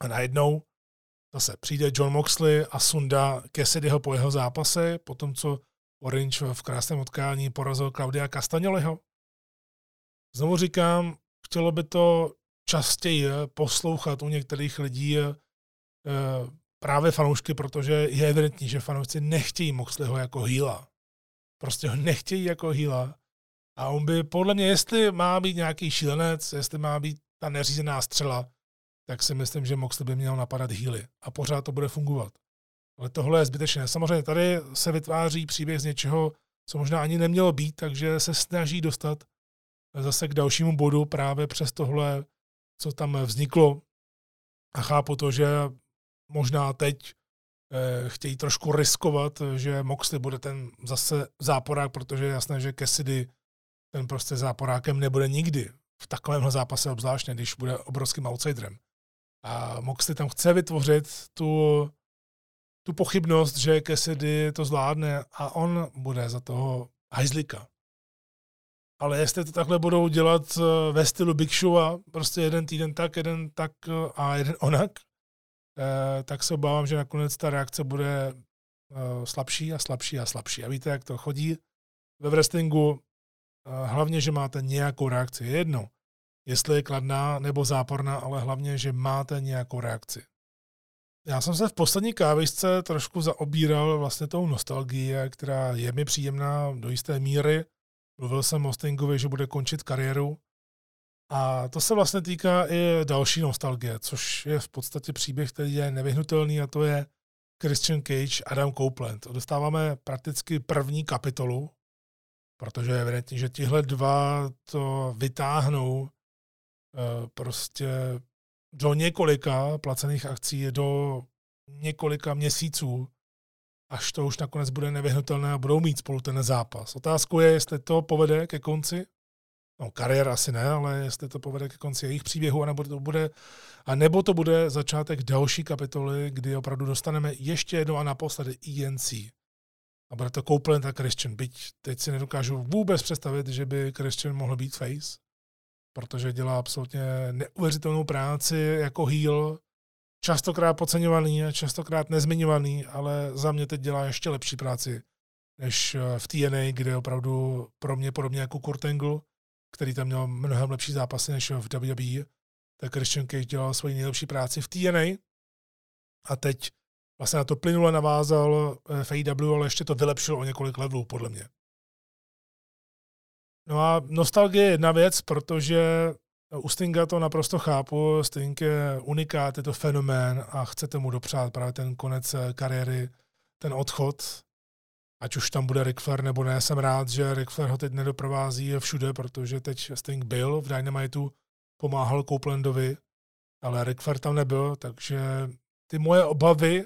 A najednou zase přijde John Moxley a sundá Cassidyho po jeho zápase, po tom, co Orange v krásném utkání porazil Claudia Castagnoliho. Znovu říkám, chtělo by to častěji poslouchat u některých lidí právě fanoušky, protože je evidentní, že fanoušci nechtějí Moxleyho jako heala. Prostě ho nechtějí jako heala. A on by, podle mě, jestli má být nějaký šílenec, jestli má být ta neřízená střela, tak si myslím, že Moxley by měl napadat healy. A pořád to bude fungovat. Ale tohle je zbytečné. Samozřejmě tady se vytváří příběh z něčeho, co možná ani nemělo být, takže se snaží dostat zase k dalšímu bodu právě přes tohle, co tam vzniklo. A chápu to, že možná teď chtějí trošku riskovat, že Moxley bude ten zase záporák, protože je jasné, že Cassidy ten prostě záporákem nebude nikdy. V takovémhle zápase obzvláště, když bude obrovským outsiderem. A Moxley tam chce vytvořit tu pochybnost, že Cassidy to zvládne a on bude za toho hajzlika. Ale jestli to takhle budou dělat ve stylu Big Show a prostě jeden týden tak, jeden tak a jeden onak, tak se obávám, že nakonec ta reakce bude slabší a slabší a slabší. A víte, jak to chodí ve wrestlingu, hlavně, že máte nějakou reakci. Je jedno, jestli je kladná nebo záporná, ale hlavně, že máte nějakou reakci. Já jsem se v poslední kávičce trošku zaobíral vlastně tou nostalgií, která je mi příjemná do jisté míry. Mluvil jsem o Stingovi, že bude končit kariéru. A to se vlastně týká i další nostalgie, což je v podstatě příběh, který je nevyhnutelný, a to je Christian Cage, Adam Copeland. Dostáváme prakticky první kapitolu, protože je evidentní, že tihle dva to vytáhnou prostě do několika placených akcí, do několika měsíců, až to už nakonec bude nevyhnutelné a budou mít spolu ten zápas. Otázkou je, jestli to povede ke konci, no kariér asi ne, ale jestli to povede ke konci jejich příběhu, anebo to bude začátek další kapitoly, kdy opravdu dostaneme ještě jednou a naposledy ENC. A bude to Copeland a Christian, byť teď si nedokážu vůbec představit, že by Christian mohl být face, protože dělá absolutně neuvěřitelnou práci jako heel, častokrát podceňovaný, častokrát nezmiňovaný, ale za mě teď dělá ještě lepší práci než v TNA, kde opravdu pro mě podobně jako Kurt Angle, který tam měl mnohem lepší zápasy než v WWE, tak Christian Cage dělal svoji nejlepší práci v TNA a teď vlastně na to plynule navázal v AEW, ale ještě to vylepšil o několik levelů, podle mě. No a nostalgie je jedna věc, protože u Stinga to naprosto chápu. Sting je unikát, je to fenomén a chcete mu dopřát právě ten konec kariéry, ten odchod. Ať už tam bude Ric Flair nebo ne, jsem rád, že Ric Flair ho teď nedoprovází všude, protože teď Sting byl v Dynamitu, pomáhal Copelandovi, ale Ric Flair tam nebyl, takže ty moje obavy,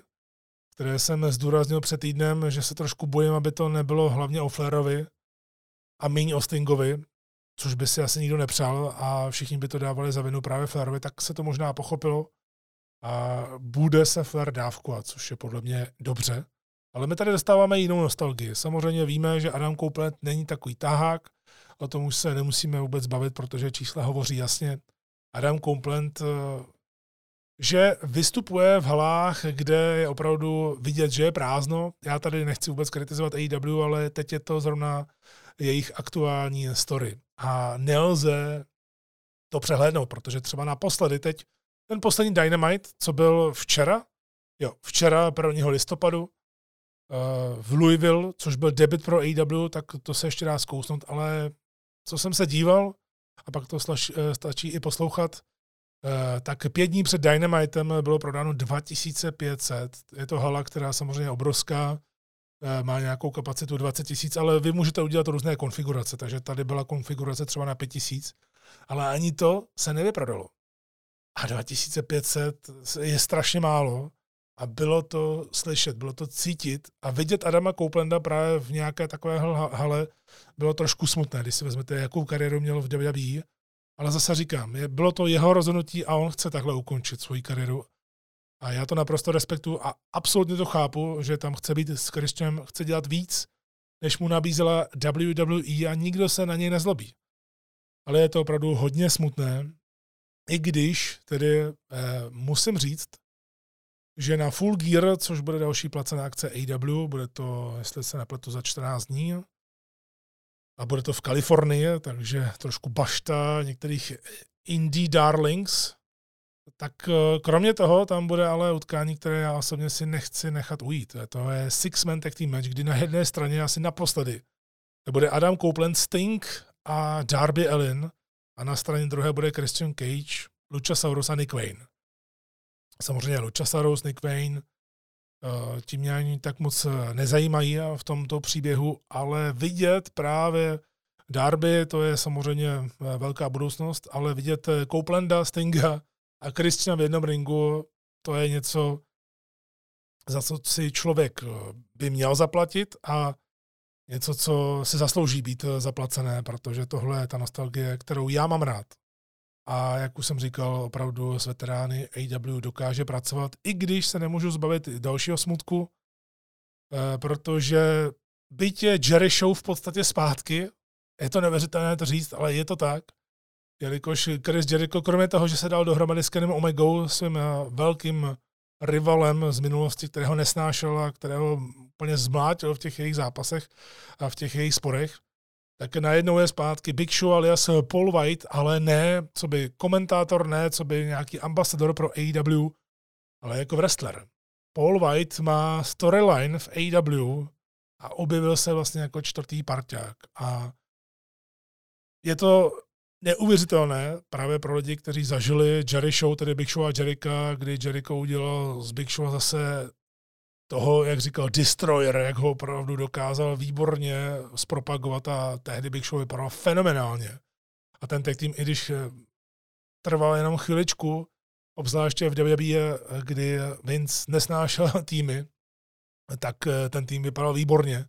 které jsem zdůraznil před týdnem, že se trošku bojím, aby to nebylo hlavně o Flairovi a míň o Stingovi, což by si asi nikdo nepřál a všichni by to dávali za vinu právě Flairovi, tak se to možná pochopilo a bude se Flair dávkovat, což je podle mě dobře. Ale my tady dostáváme jinou nostalgii. Samozřejmě víme, že Adam Copeland není takový tahák, o tom už se nemusíme vůbec bavit, protože čísla hovoří jasně. Adam Copeland, že vystupuje v halách, kde je opravdu vidět, že je prázdno. Já tady nechci vůbec kritizovat AEW, ale teď je to zrovna jejich aktuální story. A nelze to přehlédnout, protože třeba naposledy teď ten poslední Dynamite, co byl včera 1. listopadu v Louisville, což byl debut pro AEW, tak to se ještě dá zkousnout, ale co jsem se díval, a pak to stačí i poslouchat, tak 5 dní před Dynamitem bylo prodáno 2500. Je to hala, která samozřejmě je obrovská, má nějakou kapacitu 20 000, ale vy můžete udělat různé konfigurace, takže tady byla konfigurace třeba na 5 000, ale ani to se nevyprodalo. A 2500 je strašně málo a bylo to slyšet, bylo to cítit a vidět Adama Coupelanda právě v nějaké takové hale bylo trošku smutné, když si vezmete, jakou kariéru měl v WWE, ale zase říkám, bylo to jeho rozhodnutí a on chce takhle ukončit svoji kariéru. A já to naprosto respektuju a absolutně to chápu, že tam chce být s Christianem, chce dělat víc, než mu nabízela WWE a nikdo se na něj nezlobí. Ale je to opravdu hodně smutné, i když tedy musím říct, že na Full Gear, což bude další placená akce AEW, bude to, jestli se nepletu, za 14 dní a bude to v Kalifornii, takže trošku bašta některých indie darlings. Tak kromě toho tam bude ale utkání, které já osobně si nechci nechat ujít. To je six-man tag team match, kdy na jedné straně asi naposledy bude Adam Copeland, Sting a Darby Allin a na straně druhé bude Christian Cage, Luchasaurus a Nick Wayne. Samozřejmě Luchasaurus, Nick Wayne, tím mě ani tak moc nezajímají v tomto příběhu, ale vidět právě Darby, to je samozřejmě velká budoucnost, ale vidět Copelanda, Stinga a Christiana v jednom ringu, to je něco, za co si člověk by měl zaplatit a něco, co si zaslouží být zaplacené, protože tohle je ta nostalgie, kterou já mám rád. A jak už jsem říkal, opravdu s veterány AEW dokáže pracovat, i když se nemůžu zbavit dalšího smutku, protože byť je Jerry Show v podstatě zpátky, je to nevěřitelné to říct, ale je to tak, jelikož Chris Jericho, kromě toho, že se dal dohromady s Kenem Omegou, svým velkým rivalem z minulosti, kterého nesnášel a kterého úplně zmlátil v těch jejich zápasech a v těch jejich sporech, tak najednou je zpátky Big Show alias Paul White, ale ne co by komentátor, ne co by nějaký ambasador pro AEW, ale jako wrestler. Paul White má storyline v AEW a objevil se vlastně jako 4. parťák. A je to neuvěřitelné právě pro lidi, kteří zažili Jerry Show, tedy Big Show a Jericha, kdy Jericho udělal z Big Show zase toho, jak říkal, Destroyer, jak ho opravdu dokázal výborně zpropagovat a tehdy Big Show vypadal fenomenálně. A ten tag team, i když trval jenom chviličku, obzvláště v WWE, kdy Vince nesnášel týmy, tak ten tým vypadal výborně.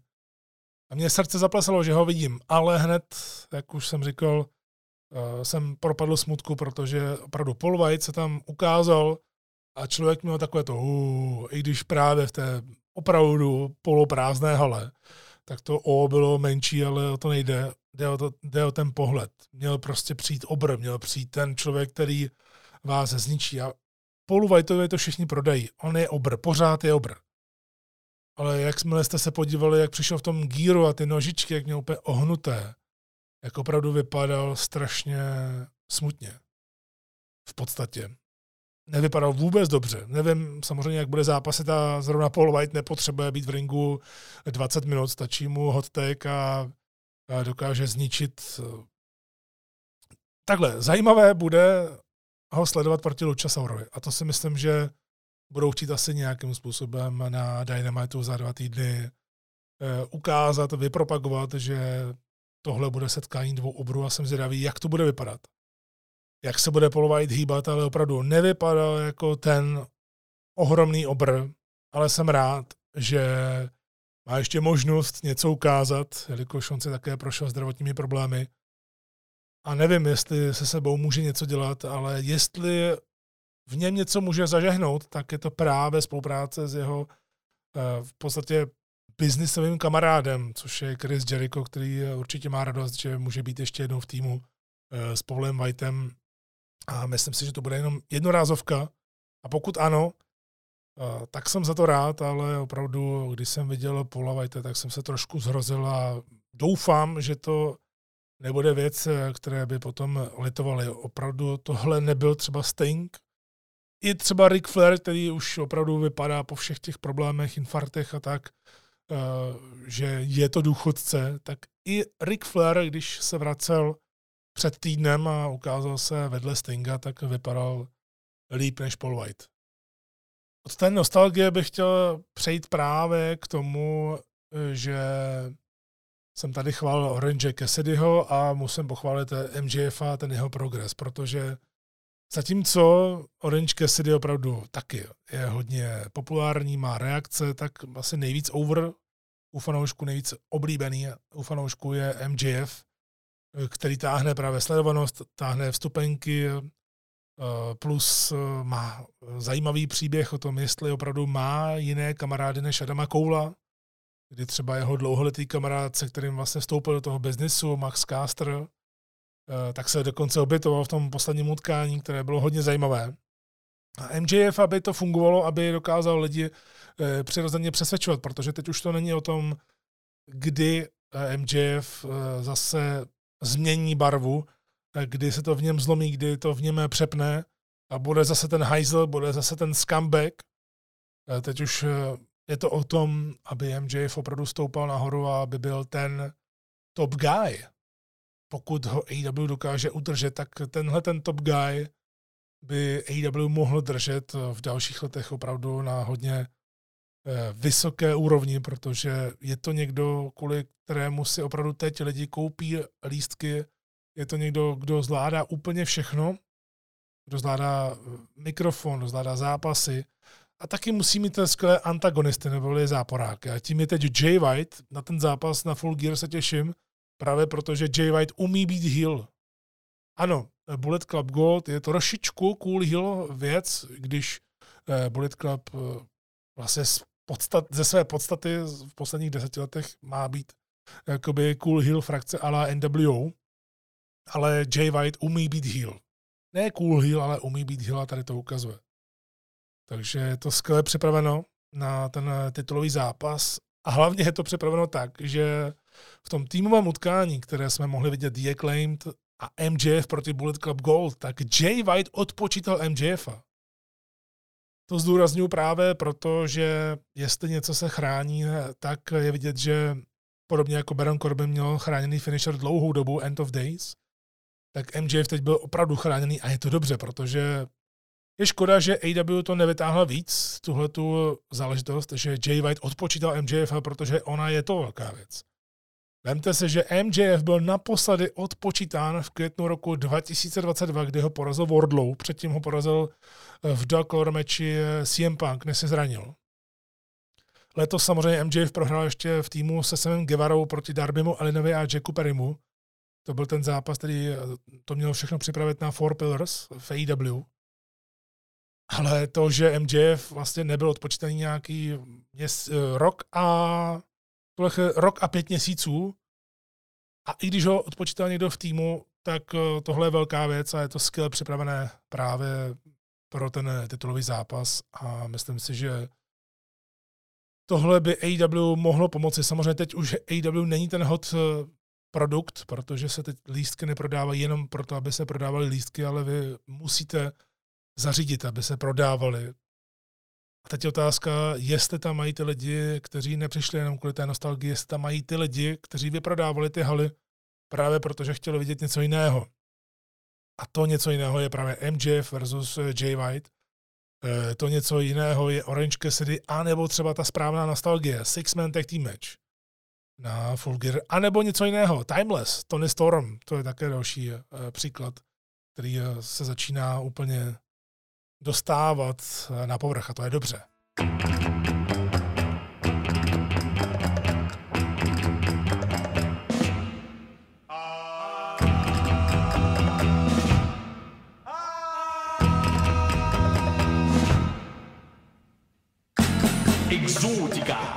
A mě srdce zaplesalo, že ho vidím, ale hned, jak už jsem říkal, jsem propadl smutku, protože opravdu Paul White se tam ukázal a člověk měl takové to i když právě v té opravdu poloprázdné hale, tak to bylo menší, ale o to nejde. Jde o ten pohled. Měl prostě přijít obr, měl přijít ten člověk, který vás zničí. A Paulu Whiteovi to všichni prodají. On je obr, pořád je obr. Ale jakmile jste se podívali, jak přišel v tom gíru a ty nožičky, jak měl úplně ohnuté, jak opravdu vypadal strašně smutně. V podstatě. Nevypadal vůbec dobře. Nevím samozřejmě, jak bude zápasit a zrovna Paul White nepotřebuje být v ringu 20 minut, stačí mu hot take a dokáže zničit. Takhle, zajímavé bude ho sledovat proti Luchasaurovi a to si myslím, že budou chtít asi nějakým způsobem na Dynamitu za 2 týdny ukázat, vypropagovat, že tohle bude setkání 2 obrů a jsem zvědavý, jak to bude vypadat. Jak se bude Paul White hýbat, ale opravdu nevypadal jako ten ohromný obr, ale jsem rád, že má ještě možnost něco ukázat, jelikož on se také prošel zdravotními problémy. A nevím, jestli se sebou může něco dělat, ale jestli v něm něco může zažehnout, tak je to právě spolupráce s jeho v podstatě biznisovým kamarádem, což je Chris Jericho, který určitě má radost, že může být ještě jednou v týmu s Paulem Whiteem. A myslím si, že to bude jenom jednorázovka. A pokud ano, tak jsem za to rád, ale opravdu, když jsem viděl Paula Whitea, tak jsem se trošku zhrozil a doufám, že to nebude věc, které by potom litovali. Opravdu tohle nebyl třeba Sting. I třeba Ric Flair, který už opravdu vypadá po všech těch problémech, infarktech a tak, že je to důchodce, tak i Ric Flair, když se vracel před týdnem a ukázal se vedle Stinga, tak vypadal líp než Paul White. Od té nostalgie bych chtěl přejít právě k tomu, že jsem tady chválil Orange Cassidyho a musím pochválit MJF a ten jeho progres, protože zatímco Orange Cassidy opravdu taky je hodně populární, má reakce, tak asi nejvíc over u fanoušku, nejvíc oblíbený u fanoušku je MJF, který táhne právě sledovanost, táhne vstupenky, plus má zajímavý příběh o tom, jestli opravdu má jiné kamarády než Adama Cola, kdy třeba jeho dlouholetý kamarád, se kterým vlastně vstoupil do toho biznesu, Max Caster, tak se dokonce obětoval v tom posledním utkání, které bylo hodně zajímavé. A MJF, aby to fungovalo, aby dokázal lidi přirozeně přesvědčovat, protože teď už to není o tom, kdy MJF zase změní barvu, kdy se to v něm zlomí, kdy to v něm přepne a bude zase ten hajzl, bude zase ten scumbag. Teď už je to o tom, aby MJF opravdu stoupal nahoru a aby byl ten top guy. Pokud ho AEW dokáže udržet, tak tenhle ten top guy by AEW mohl držet v dalších letech opravdu na hodně vysoké úrovni, protože je to někdo, kvůli kterému si opravdu teď lidi koupí lístky, je to někdo, kdo zvládá úplně všechno, kdo zvládá mikrofon, kdo zvládá zápasy a taky musí mít skvělé antagonisty neboli záporáky. A tím je teď Jay White, na ten zápas na Full Gear se těším, právě protože Jay White umí být heel. Ano, Bullet Club Gold je trošičku cool heel věc, když Bullet Club vlastně ze své podstaty v posledních 10 letech má být jakoby cool heel frakce a la NWO, ale Jay White umí být heel. Ne cool heel, ale umí být heel a tady to ukazuje. Takže je to skvěle připraveno na ten titulový zápas a hlavně je to připraveno tak, že v tom týmovém utkání, které jsme mohli vidět The Acclaimed a MJF proti Bullet Club Gold, tak Jay White odpočítal MJFa. To zdůrazňuji právě proto, že jestli něco se chrání, tak je vidět, že podobně jako Baron Corbin měl chráněný finisher dlouhou dobu, End of Days, tak MJF teď byl opravdu chráněný a je to dobře, protože je škoda, že AEW to nevytáhla víc, tuhletu záležitost, že Jay White odpočítal MJFa, protože ona je to velká věc. Vemte se, že MJF byl naposledy odpočítán v květnu roku 2022, kdy ho porazil Wardlow, předtím ho porazil v Dark Order matchi CM Punk, než se zranil. Letos samozřejmě MJF prohrál ještě v týmu se Samem Guevarou proti Darbymu Allinovi a Jacku Perrymu. To byl ten zápas, který to mělo všechno připravit na Four Pillars v AEW. Ale to, že MJF vlastně nebyl odpočítaný nějaký rok a 5 měsíců a i když ho odpočítal někdo v týmu, tak tohle je velká věc a je to skvěle připravené právě pro ten titulový zápas a myslím si, že tohle by AEW mohlo pomoci. Samozřejmě teď už AEW není ten hot produkt, protože se teď lístky neprodávají jenom proto, aby se prodávaly lístky, ale vy musíte zařídit, aby se prodávaly. A teď je otázka, jestli tam mají ty lidi, kteří nepřišli jenom kvůli té nostalgii, jestli tam mají ty lidi, kteří vyprodávali ty haly právě protože chtěli vidět něco jiného. A to něco jiného je právě MJF versus Jay White. To něco jiného je Orange Cassidy anebo třeba ta správná nostalgie, Six-Man Tag Team Match na Full Gear, anebo něco jiného, Timeless, Tony Storm, to je také další příklad, který se začíná úplně dostávat na povrch a to je dobře. Exotika.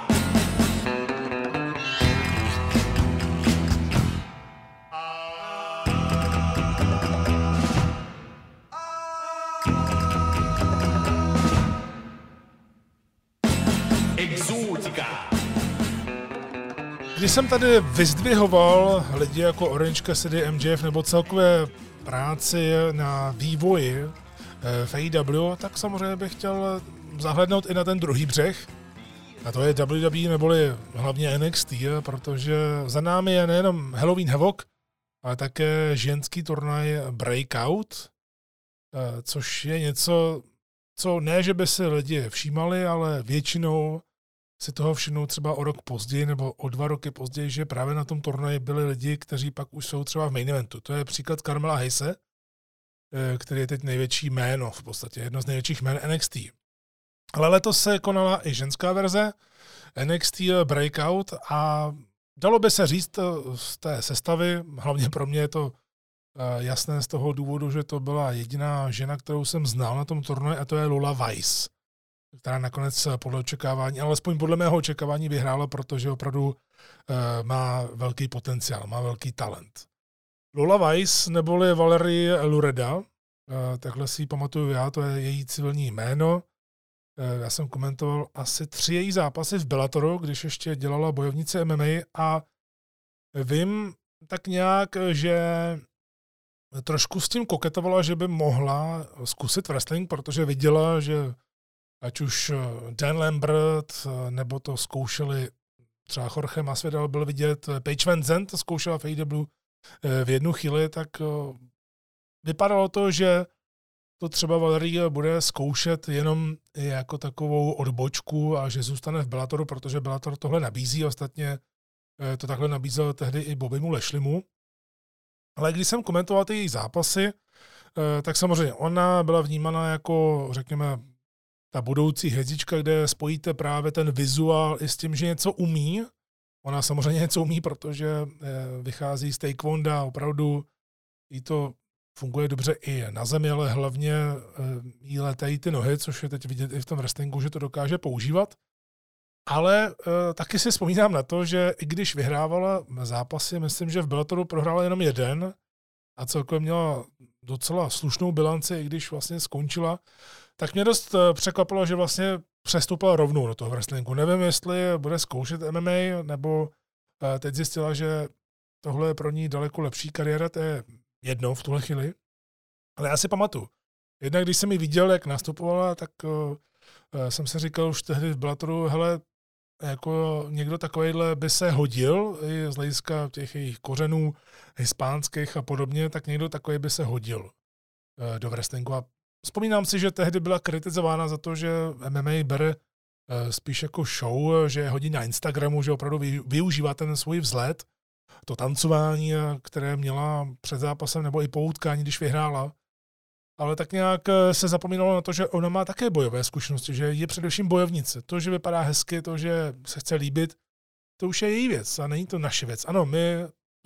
Když jsem tady vyzdvihoval lidi jako Orange Cassidy, MJF nebo celkové práci na vývoji v AEW, tak samozřejmě bych chtěl zahlednout i na ten druhý břeh. A to je WWE neboli hlavně NXT, protože za námi je nejenom Halloween Havoc, ale také ženský turnaj Breakout, což je něco, co ne, že by si lidi všímali, ale většinou si toho všimnou třeba o rok později nebo o 2 roky později, že právě na tom turnaji byli lidi, kteří pak už jsou třeba v main eventu. To je příklad Carmela Hayse, který je teď největší jméno, v podstatě jedno z největších jmén NXT. Ale letos se konala i ženská verze NXT Breakout a dalo by se říct z té sestavy, hlavně pro mě je to jasné z toho důvodu, že to byla jediná žena, kterou jsem znal na tom turnaji, a to je Lola Weiss, která nakonec podle očekávání, alespoň podle mého očekávání, vyhrála, protože opravdu má velký potenciál, má velký talent. Lola Weiss neboli Valerie Lureda, takhle si ji pamatuju já, to je její civilní jméno. Já jsem komentoval asi 3 její zápasy v Bellatoru, když ještě dělala bojovnice MMA, a vím tak nějak, že trošku s tím koketovala, že by mohla zkusit wrestling, protože viděla, že ať už Dan Lambert, nebo to zkoušeli třeba Jorge Masvidal, byl vidět, Paige VanZant zkoušela v AEW v jednu chvíli, tak vypadalo to, že to třeba Valerie bude zkoušet jenom jako takovou odbočku a že zůstane v Bellatoru, protože Bellator tohle nabízí, ostatně to takhle nabízel tehdy i Bobbymu Lashlymu. Ale když jsem komentoval ty její zápasy, tak samozřejmě ona byla vnímána jako, řekněme, ta budoucí hvězdička, kde spojíte právě ten vizuál i s tím, že něco umí. Ona samozřejmě něco umí, protože vychází z taekwonda a opravdu jí to funguje dobře i na zemi, ale hlavně jí letají ty nohy, což je teď vidět i v tom wrestlingu, že to dokáže používat. Ale taky si vzpomínám na to, že i když vyhrávala zápasy, myslím, že v Bellatoru prohrála jenom 1 a celkově měla docela slušnou bilanci, i když vlastně skončila, tak mě dost překvapilo, že vlastně přestupila rovnou do toho wrestlingu. Nevím, jestli bude zkoušet MMA, nebo teď zjistila, že tohle je pro ní daleko lepší kariéra, to je jedno v tuhle chvíli. Ale já si pamatuju. Jednak když jsem ji viděl, jak nastupovala, tak jsem si říkal už tehdy v Bellatoru, hele, jako někdo takovejhle by se hodil i z hlediska těch jejich kořenů hispánských a podobně, tak někdo takový by se hodil do wrestlingu. A vzpomínám si, že tehdy byla kritizována za to, že MMA bere spíš jako show, že hodí na Instagramu, že opravdu využívá ten svůj vzhled, to tancování, které měla před zápasem nebo i po utkání, když vyhrála. Ale tak nějak se zapomínalo na to, že ona má také bojové zkušenosti, že je především bojovnice. To, že vypadá hezky, to, že se chce líbit, to už je její věc a není to naše věc. Ano, my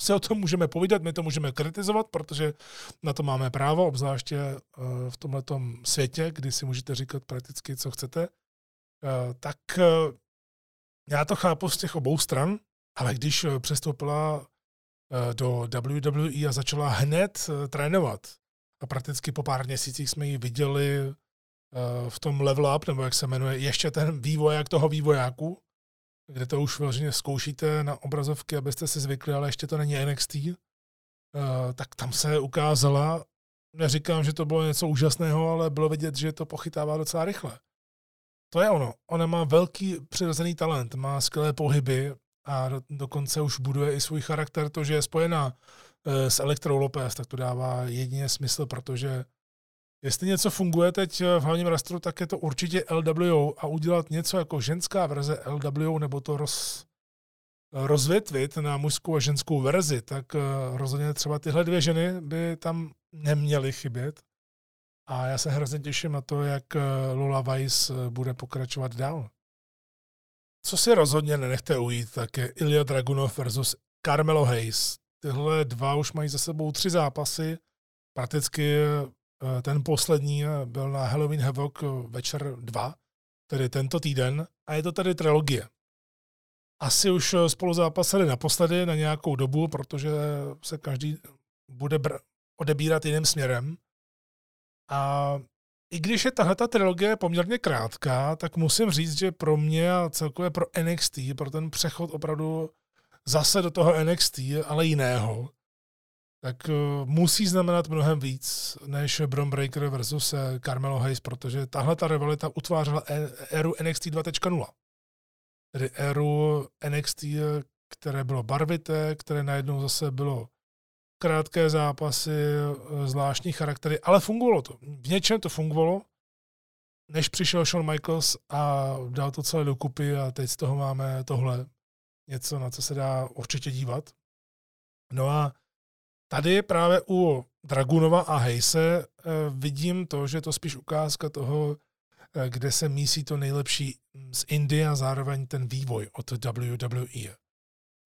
se o tom můžeme povídat, my to můžeme kritizovat, protože na to máme právo, obzvláště v tomhletom světě, kdy si můžete říkat prakticky, co chcete. Tak já to chápu z těch obou stran, ale když přestoupila do WWE a začala hned trénovat, a prakticky po pár měsících jsme ji viděli v tom level up, nebo jak se jmenuje, ještě ten vývoják toho vývojáku, kde to už vlastně zkoušíte na obrazovky, abyste si zvykli, ale ještě to není NXT, tak tam se ukázala, neříkám, že to bylo něco úžasného, ale bylo vidět, že to pochytává docela rychle. To je ono. Ona má velký přirozený talent, má skvělé pohyby a dokonce už buduje i svůj charakter, to, že je spojená s Elektrou Lopez, tak to dává jedině smysl, protože jestli něco funguje teď v hlavním rastru, tak je to určitě LWO, a udělat něco jako ženská verze LWO nebo to rozvětvit na mužskou a ženskou verzi, tak rozhodně třeba tyhle 2 ženy by tam neměly chybět. A já se hrozně těším na to, jak Lola Weiss bude pokračovat dál. Co si rozhodně nenechte ujít, tak je Ilja Dragunov versus Carmelo Hayes. Tyhle 2 už mají za sebou 3 zápasy. Prakticky ten poslední byl na Halloween Havoc večer 2, tedy tento týden. A je to tedy trilogie. Asi už spolu zápasili naposledy na nějakou dobu, protože se každý bude odebírat jiným směrem. A i když je tahleta trilogie poměrně krátká, tak musím říct, že pro mě a celkově pro NXT, pro ten přechod opravdu zase do toho NXT, ale jiného, tak musí znamenat mnohem víc než Bron Breakker versus Carmelo Hayes, protože tahle ta rivalita utvářela éru NXT 2.0. Tedy éru NXT, které bylo barvité, které najednou zase bylo krátké zápasy, zvláštní charaktery, ale fungovalo to. V něčem to fungovalo, než přišel Shawn Michaels a dal to celé dokupy a teď z toho máme tohle. Něco, na co se dá určitě dívat. No a tady právě u Dragunova a Hayse vidím to, že je to spíš ukázka toho, kde se mísí to nejlepší z Indie a zároveň ten vývoj od WWE.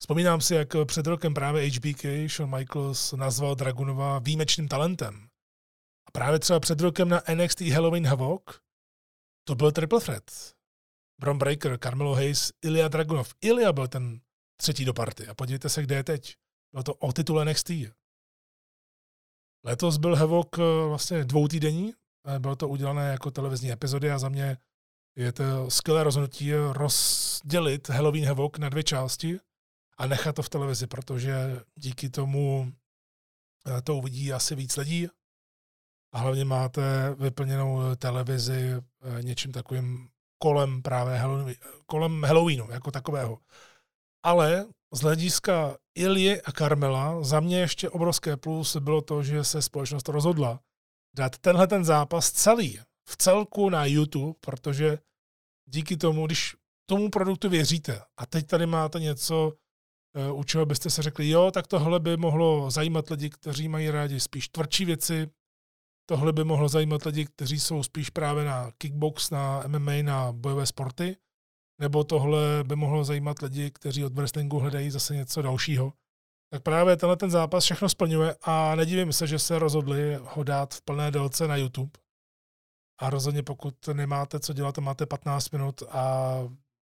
Vzpomínám si, jak před rokem právě HBK Shawn Michaels nazval Dragunova výjimečným talentem. A právě třeba před rokem na NXT Halloween Havoc to byl Triple Threat. Bron Breakker, Carmelo Hayes, Ilja Dragunov. Ilja byl ten třetí do party. A podívejte se, kde je teď. Bylo to o titul NXT. Letos byl Havoc vlastně dvoutýdenní. Bylo to udělané jako televizní epizody a za mě je to skvělé rozhodnutí rozdělit Halloween Havoc na dvě části a nechat to v televizi, protože díky tomu to uvidí asi víc lidí. A hlavně máte vyplněnou televizi něčím takovým kolem právě kolem Halloweenu jako takového. Ale z hlediska Ilji a Carmela za mě ještě obrovské plus bylo to, že se společnost rozhodla dát tenhle ten zápas celý v celku na YouTube, protože díky tomu, když tomu produktu věříte a teď tady máte něco, u čeho byste se řekli, jo, tak tohle by mohlo zajímat lidi, kteří mají rádi spíš tvrdší věci, tohle by mohlo zajímat lidi, kteří jsou spíš právě na kickbox, na MMA, na bojové sporty, nebo tohle by mohlo zajímat lidi, kteří od wrestlingu hledají zase něco dalšího. Tak právě tenhle ten zápas všechno splňuje a nedivím se, že se rozhodli ho dát v plné délce na YouTube. A rozhodně pokud nemáte co dělat, máte 15 minut a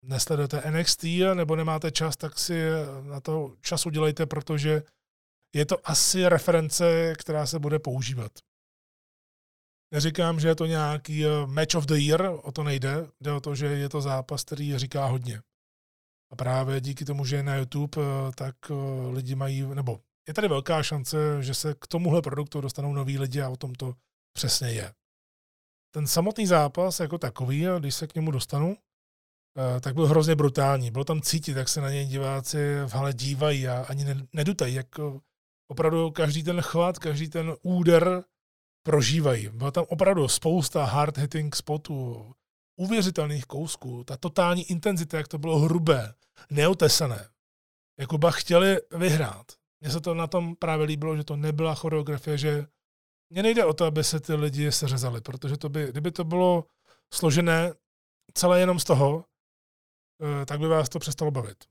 nesledujete NXT nebo nemáte čas, tak si na to čas udělejte, protože je to asi reference, která se bude používat. Neříkám, že je to nějaký match of the year, o to nejde, jde o to, že je to zápas, který říká hodně. A právě díky tomu, že je na YouTube, tak lidi mají, nebo je tady velká šance, že se k tomuhle produktu dostanou noví lidi a o tom to přesně je. Ten samotný zápas jako takový, když se k němu dostanu, tak byl hrozně brutální. Bylo tam cítit, jak se na něj diváci v hale dívají a ani nedutají, jak opravdu každý ten chvat, každý ten úder prožívají. Byla tam opravdu spousta hard-hitting spotů, uvěřitelných kousků, ta totální intenzita, jak to bylo hrubé, neotesané. Jakoba chtěli vyhrát. Mně se to na tom právě líbilo, že to nebyla choreografie, že mně nejde o to, aby se ty lidi seřezali, protože to by, kdyby to bylo složené celé jenom z toho, tak by vás to přestalo bavit.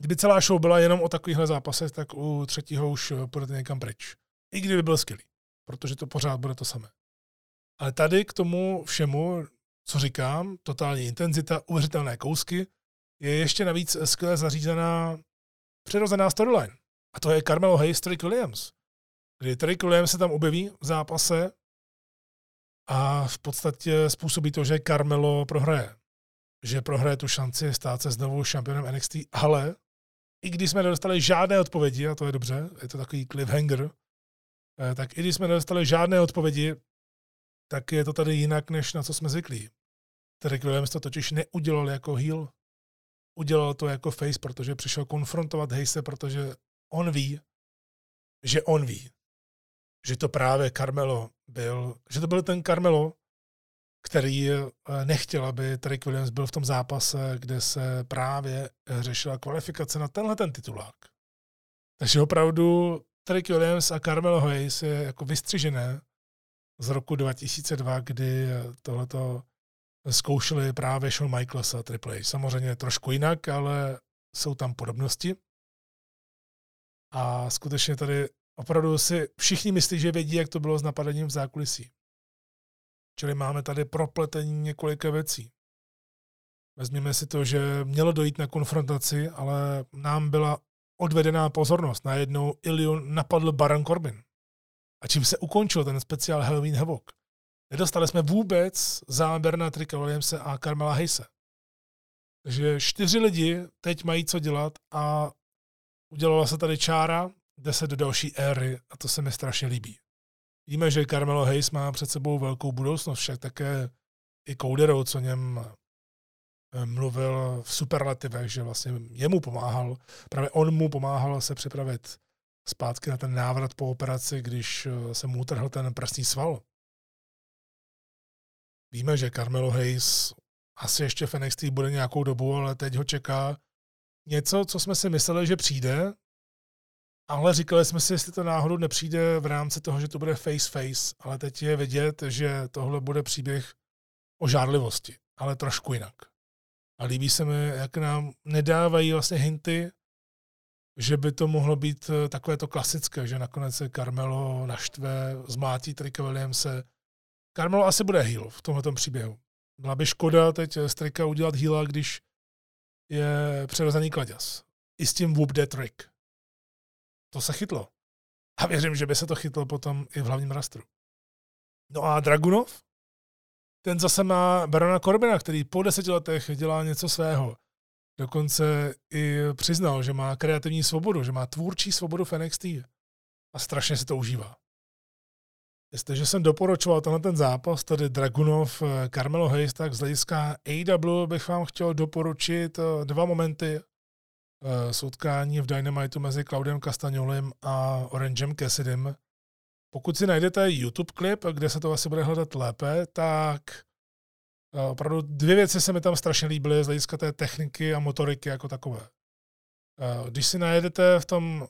Kdyby celá show byla jenom o takovýchhle zápasech, tak u třetího už půjdete někam pryč. I kdyby byl skvělý, protože to pořád bude to samé. Ale tady k tomu všemu, co říkám, totální intenzita, uvěřitelné kousky, je ještě navíc skvěle zařízená přirozená storyline. A to je Carmelo Hayes, Trick Williams. Kdy Trick Williams se tam objeví v zápase a v podstatě způsobí to, že Carmelo prohraje. Že prohraje tu šanci stát se znovu šampionem NXT, ale i když jsme nedostali žádné odpovědi, a to je dobře, je to takový cliffhanger, tak i když jsme nedostali žádné odpovědi, tak je to tady jinak, než na co jsme zvyklí. Trick Williams to totiž neudělal jako heel, udělal to jako face, protože přišel konfrontovat Hayse, protože on ví, že to právě Carmelo byl, že to byl ten Carmelo, který nechtěl, aby Trick Williams byl v tom zápase, kde se právě řešila kvalifikace na tenhle ten titulák. Takže opravdu Trick Williams a Carmelo Hayes je jako vystřižené z roku 2002, kdy tohleto zkoušeli právě Shawn Michaels a Triple H. Samozřejmě trošku jinak, ale jsou tam podobnosti. A skutečně tady opravdu si všichni myslí, že vědí, jak to bylo s napadením v zákulisí. Čili máme tady propletení několika věcí. Vezměme si to, že mělo dojít na konfrontaci, ale nám byla odvedená pozornost. Najednou Ilju napadl Baron Corbin. A čím se ukončil ten speciál Halloween Havoc? Nedostali jsme vůbec záběr na Tricka Williamse a Carmela Hayse. Takže 4 lidi teď mají co dělat a Udělala se tady čára, jde se do další éry a to se mi strašně líbí. Víme, že Carmelo Hayes má před sebou velkou budoucnost, však také i Cody Rhodes, co něm mluvil v superlativech, že vlastně jemu pomáhal, právě on mu pomáhal se připravit zpátky na ten návrat po operaci, když se mu utrhl ten prsní sval. Víme, že Carmelo Hayes asi ještě v NXT bude nějakou dobu, ale teď ho čeká něco, co jsme si mysleli, že přijde, ale říkali jsme si, jestli to náhodou nepřijde v rámci toho, že to bude face-face, ale teď je vidět, že tohle bude příběh o žárlivosti, ale trošku jinak. A líbí se mi, jak nám nedávají vlastně hinty, že by to mohlo být takové to klasické, že nakonec se Carmelo naštve, zmátí Tricka Williamse. Carmelo asi bude heel v tomhletom příběhu. Byla by škoda teď z Tricka udělat heela, když je přirozený kladěz. I s tím whoop the trick. To se chytlo. A věřím, že by se to chytlo potom i v hlavním rastru. No a Dragunov? Ten zase má Barona Corbina, který po 10 letech dělá něco svého. Dokonce i přiznal, že má kreativní svobodu, že má tvůrčí svobodu v NXT. A strašně si to užívá. Jestliže jsem doporučoval tenhle ten zápas, tedy Dragunov, Carmelo Hayes, tak z hlediska AEW bych vám chtěl doporučit 2 momenty soutkání v Dynamitu mezi Claudem Castagnolem a Orangem Cassidym. Pokud si najdete YouTube klip, kde se to asi bude hledat lépe, tak opravdu 2 věci se mi tam strašně líbily z hlediska té techniky a motoriky jako takové. Když si najdete v tom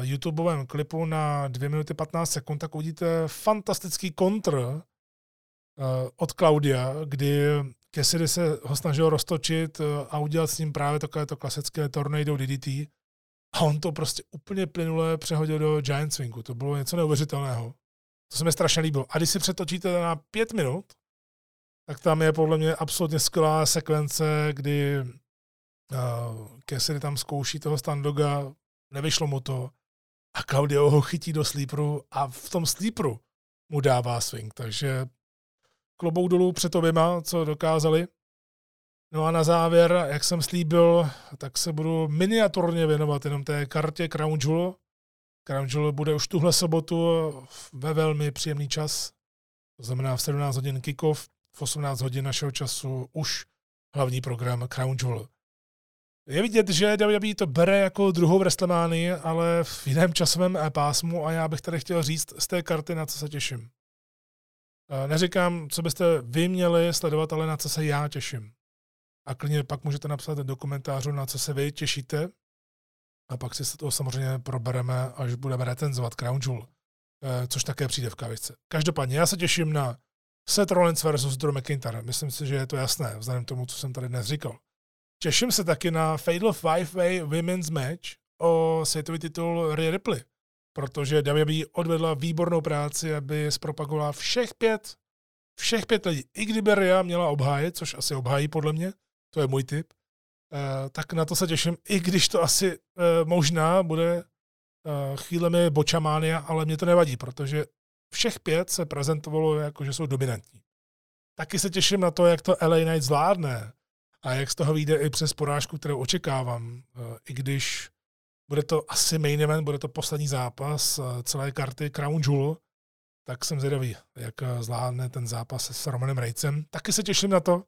YouTubeovém klipu na 2 minuty 15 sekund, tak uvidíte fantastický kontr od Claudia, kdy Cassidy se ho snažil roztočit a udělat s ním právě takové to klasické tornado DDT a on to prostě úplně plynule přehodil do Giant Swingu. To bylo něco neuvěřitelného. To se mi strašně líbilo. A když si přetočíte na 5 minut, tak tam je podle mě absolutně skvělá sekvence, kdy Cassidy tam zkouší toho Standoga, nevyšlo mu to a Claudio ho chytí do slípru a v tom slípru mu dává swing, takže klobouk dolů před oběma, co dokázali. No a na závěr, jak jsem slíbil, tak se budu miniaturně věnovat jenom té kartě Crown Jewel. Crown Jewel bude už tuhle sobotu ve velmi příjemný čas, to znamená v 17 hodin kick-off, v 18 hodin našeho času už hlavní program Crown Jewel. Je vidět, že WWE to bere jako druhou WrestleManii, ale v jiném časovém pásmu a já bych tady chtěl říct z té karty, na co se těším. Neříkám, co byste vy měli sledovat, ale na co se já těším. A klidně pak můžete napsat do komentářů, na co se vy těšíte. A pak si to samozřejmě probereme, až budeme recenzovat Crown Jewel, což také přijde v kávičce. Každopádně já se těším na Seth Rollins versus Drew McIntyre. Myslím si, že je to jasné, vzhledem tomu, co jsem tady dnes říkal. Těším se taky na Fatal 5-Way Women's Match o světový titul Rhea Ripley, protože WWE odvedla výbornou práci, aby zpropagovala všech pět lidí. I kdyby Rhea měla obhájit, což asi obhájí podle mě, to je můj tip, tak na to se těším, i když to asi možná bude chvílemi bočamánia, ale mě to nevadí, protože všech 5 se prezentovalo jako, že jsou dominantní. Taky se těším na to, jak to LA Knight zvládne, a jak z toho vyjde i přes porážku, kterou očekávám, i když bude to asi main event, bude to poslední zápas celé karty Crown Jewel, tak jsem zvědavý, jak zvládne ten zápas s Romanem Reignsem. Taky se těším na to,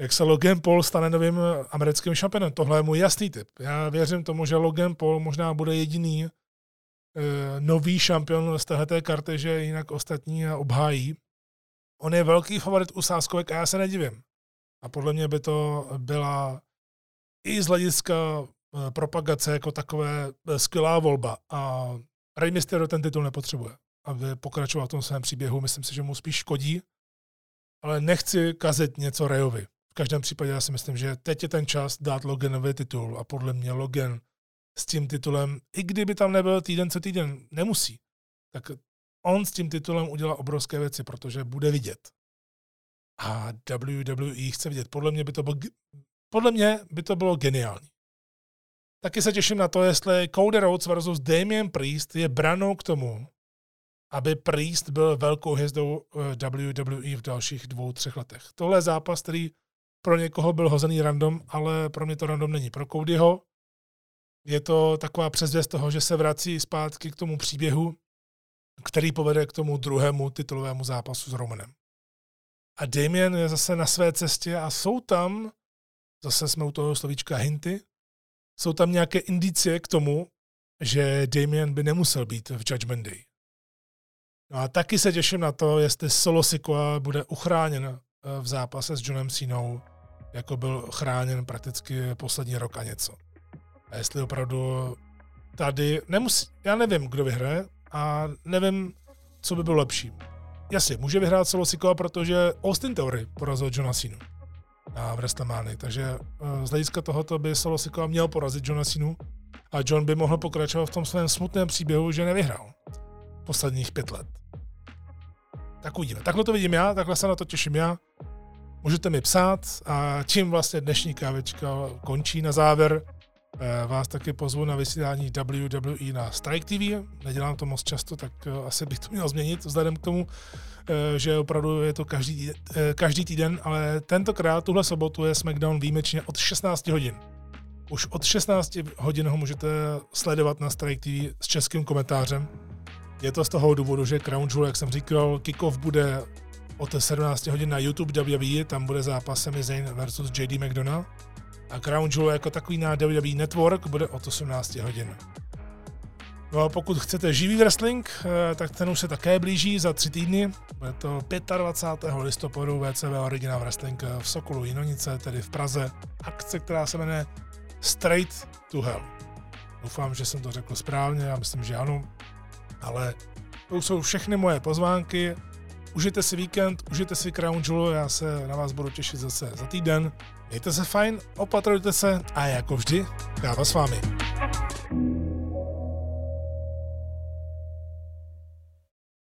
jak se Logan Paul stane novým americkým šampionem. Tohle je můj jasný tip. Já věřím tomu, že Logan Paul možná bude jediný nový šampion z téhleté karty, že jinak ostatní obhájí. On je velký favorit u sázkovek a já se nedivím. A podle mě by to byla i z hlediska propagace jako takové skvělá volba. A Rey Mysterio ten titul nepotřebuje, aby pokračoval v tom svém příběhu. Myslím si, že mu spíš škodí, ale nechci kazit něco Reyovi. V každém případě já si myslím, že teď je ten čas dát Loganovi titul a podle mě Logan s tím titulem, i kdyby tam nebyl týden co týden, nemusí, tak on s tím titulem udělá obrovské věci, protože bude vidět. A WWE chce vidět. Podle mě by to bylo geniální. Taky se těším na to, jestli Cody Rhodes versus Damian Priest je branou k tomu, aby Priest byl velkou hvězdou WWE v dalších 2-3 letech. Tohle je zápas, který pro někoho byl hozený random, ale pro mě to random není. Pro Codyho Je to taková předzvěst toho, že se vrací zpátky k tomu příběhu, který povede k tomu druhému titulovému zápasu s Romanem. A Damien je zase na své cestě a jsou tam, zase jsme u toho slovíčka hinty, jsou tam nějaké indicie k tomu, že Damien by nemusel být v Judgment Day. No a taky se těším na to, jestli Solo Sikoa bude uchráněn v zápase s Johnem Cenou, jako byl chráněn prakticky poslední rok a něco. A jestli opravdu tady nemusí, já nevím, kdo vyhraje a nevím, co by bylo lepší. Jasně, může vyhrát Solo Sikoa, protože Austin Theory porazil Johna Cenu na WrestleMania, takže z hlediska tohoto by Solo Sikoa měl porazit Johna Cenu a John by mohl pokračovat v tom svém smutném příběhu, že nevyhrál posledních 5 let. Tak uvidíme. Takhle to vidím já, takhle se na to těším já. Můžete mi psát a čím vlastně dnešní kávečka končí na závěr. Vás taky pozvu na vysílání WWE na Strike TV. Nedělám to moc často, tak asi bych to měl změnit vzhledem k tomu, že opravdu je to každý týden, ale tentokrát tuhle sobotu je Smackdown výjimečně od 16 hodin. Už od 16 hodin ho můžete sledovat na Strike TV s českým komentářem. Je to z toho důvodu, že Crown Jewel, jak jsem říkal, kick-off bude od 17 hodin na YouTube WWE, tam bude zápas Sami Zayn versus JD McDonagh. A Crown Jewel jako takový na WWE Network bude od 18 hodin. No a pokud chcete živý wrestling, tak ten už se také blíží za 3 týdny. Bude to 25. listopadu VCW Original Wrestling v Sokolu Jinonice, tedy v Praze. Akce, která se jmenuje Straight to Hell. Doufám, že jsem to řekl správně, já myslím, že ano. Ale to jsou všechny moje pozvánky. Užijte si víkend, užijte si Crown Jewel, já se na vás budu těšit zase za týden. Mějte se fajn, opatrujte se a jako vždy, káva s vámi.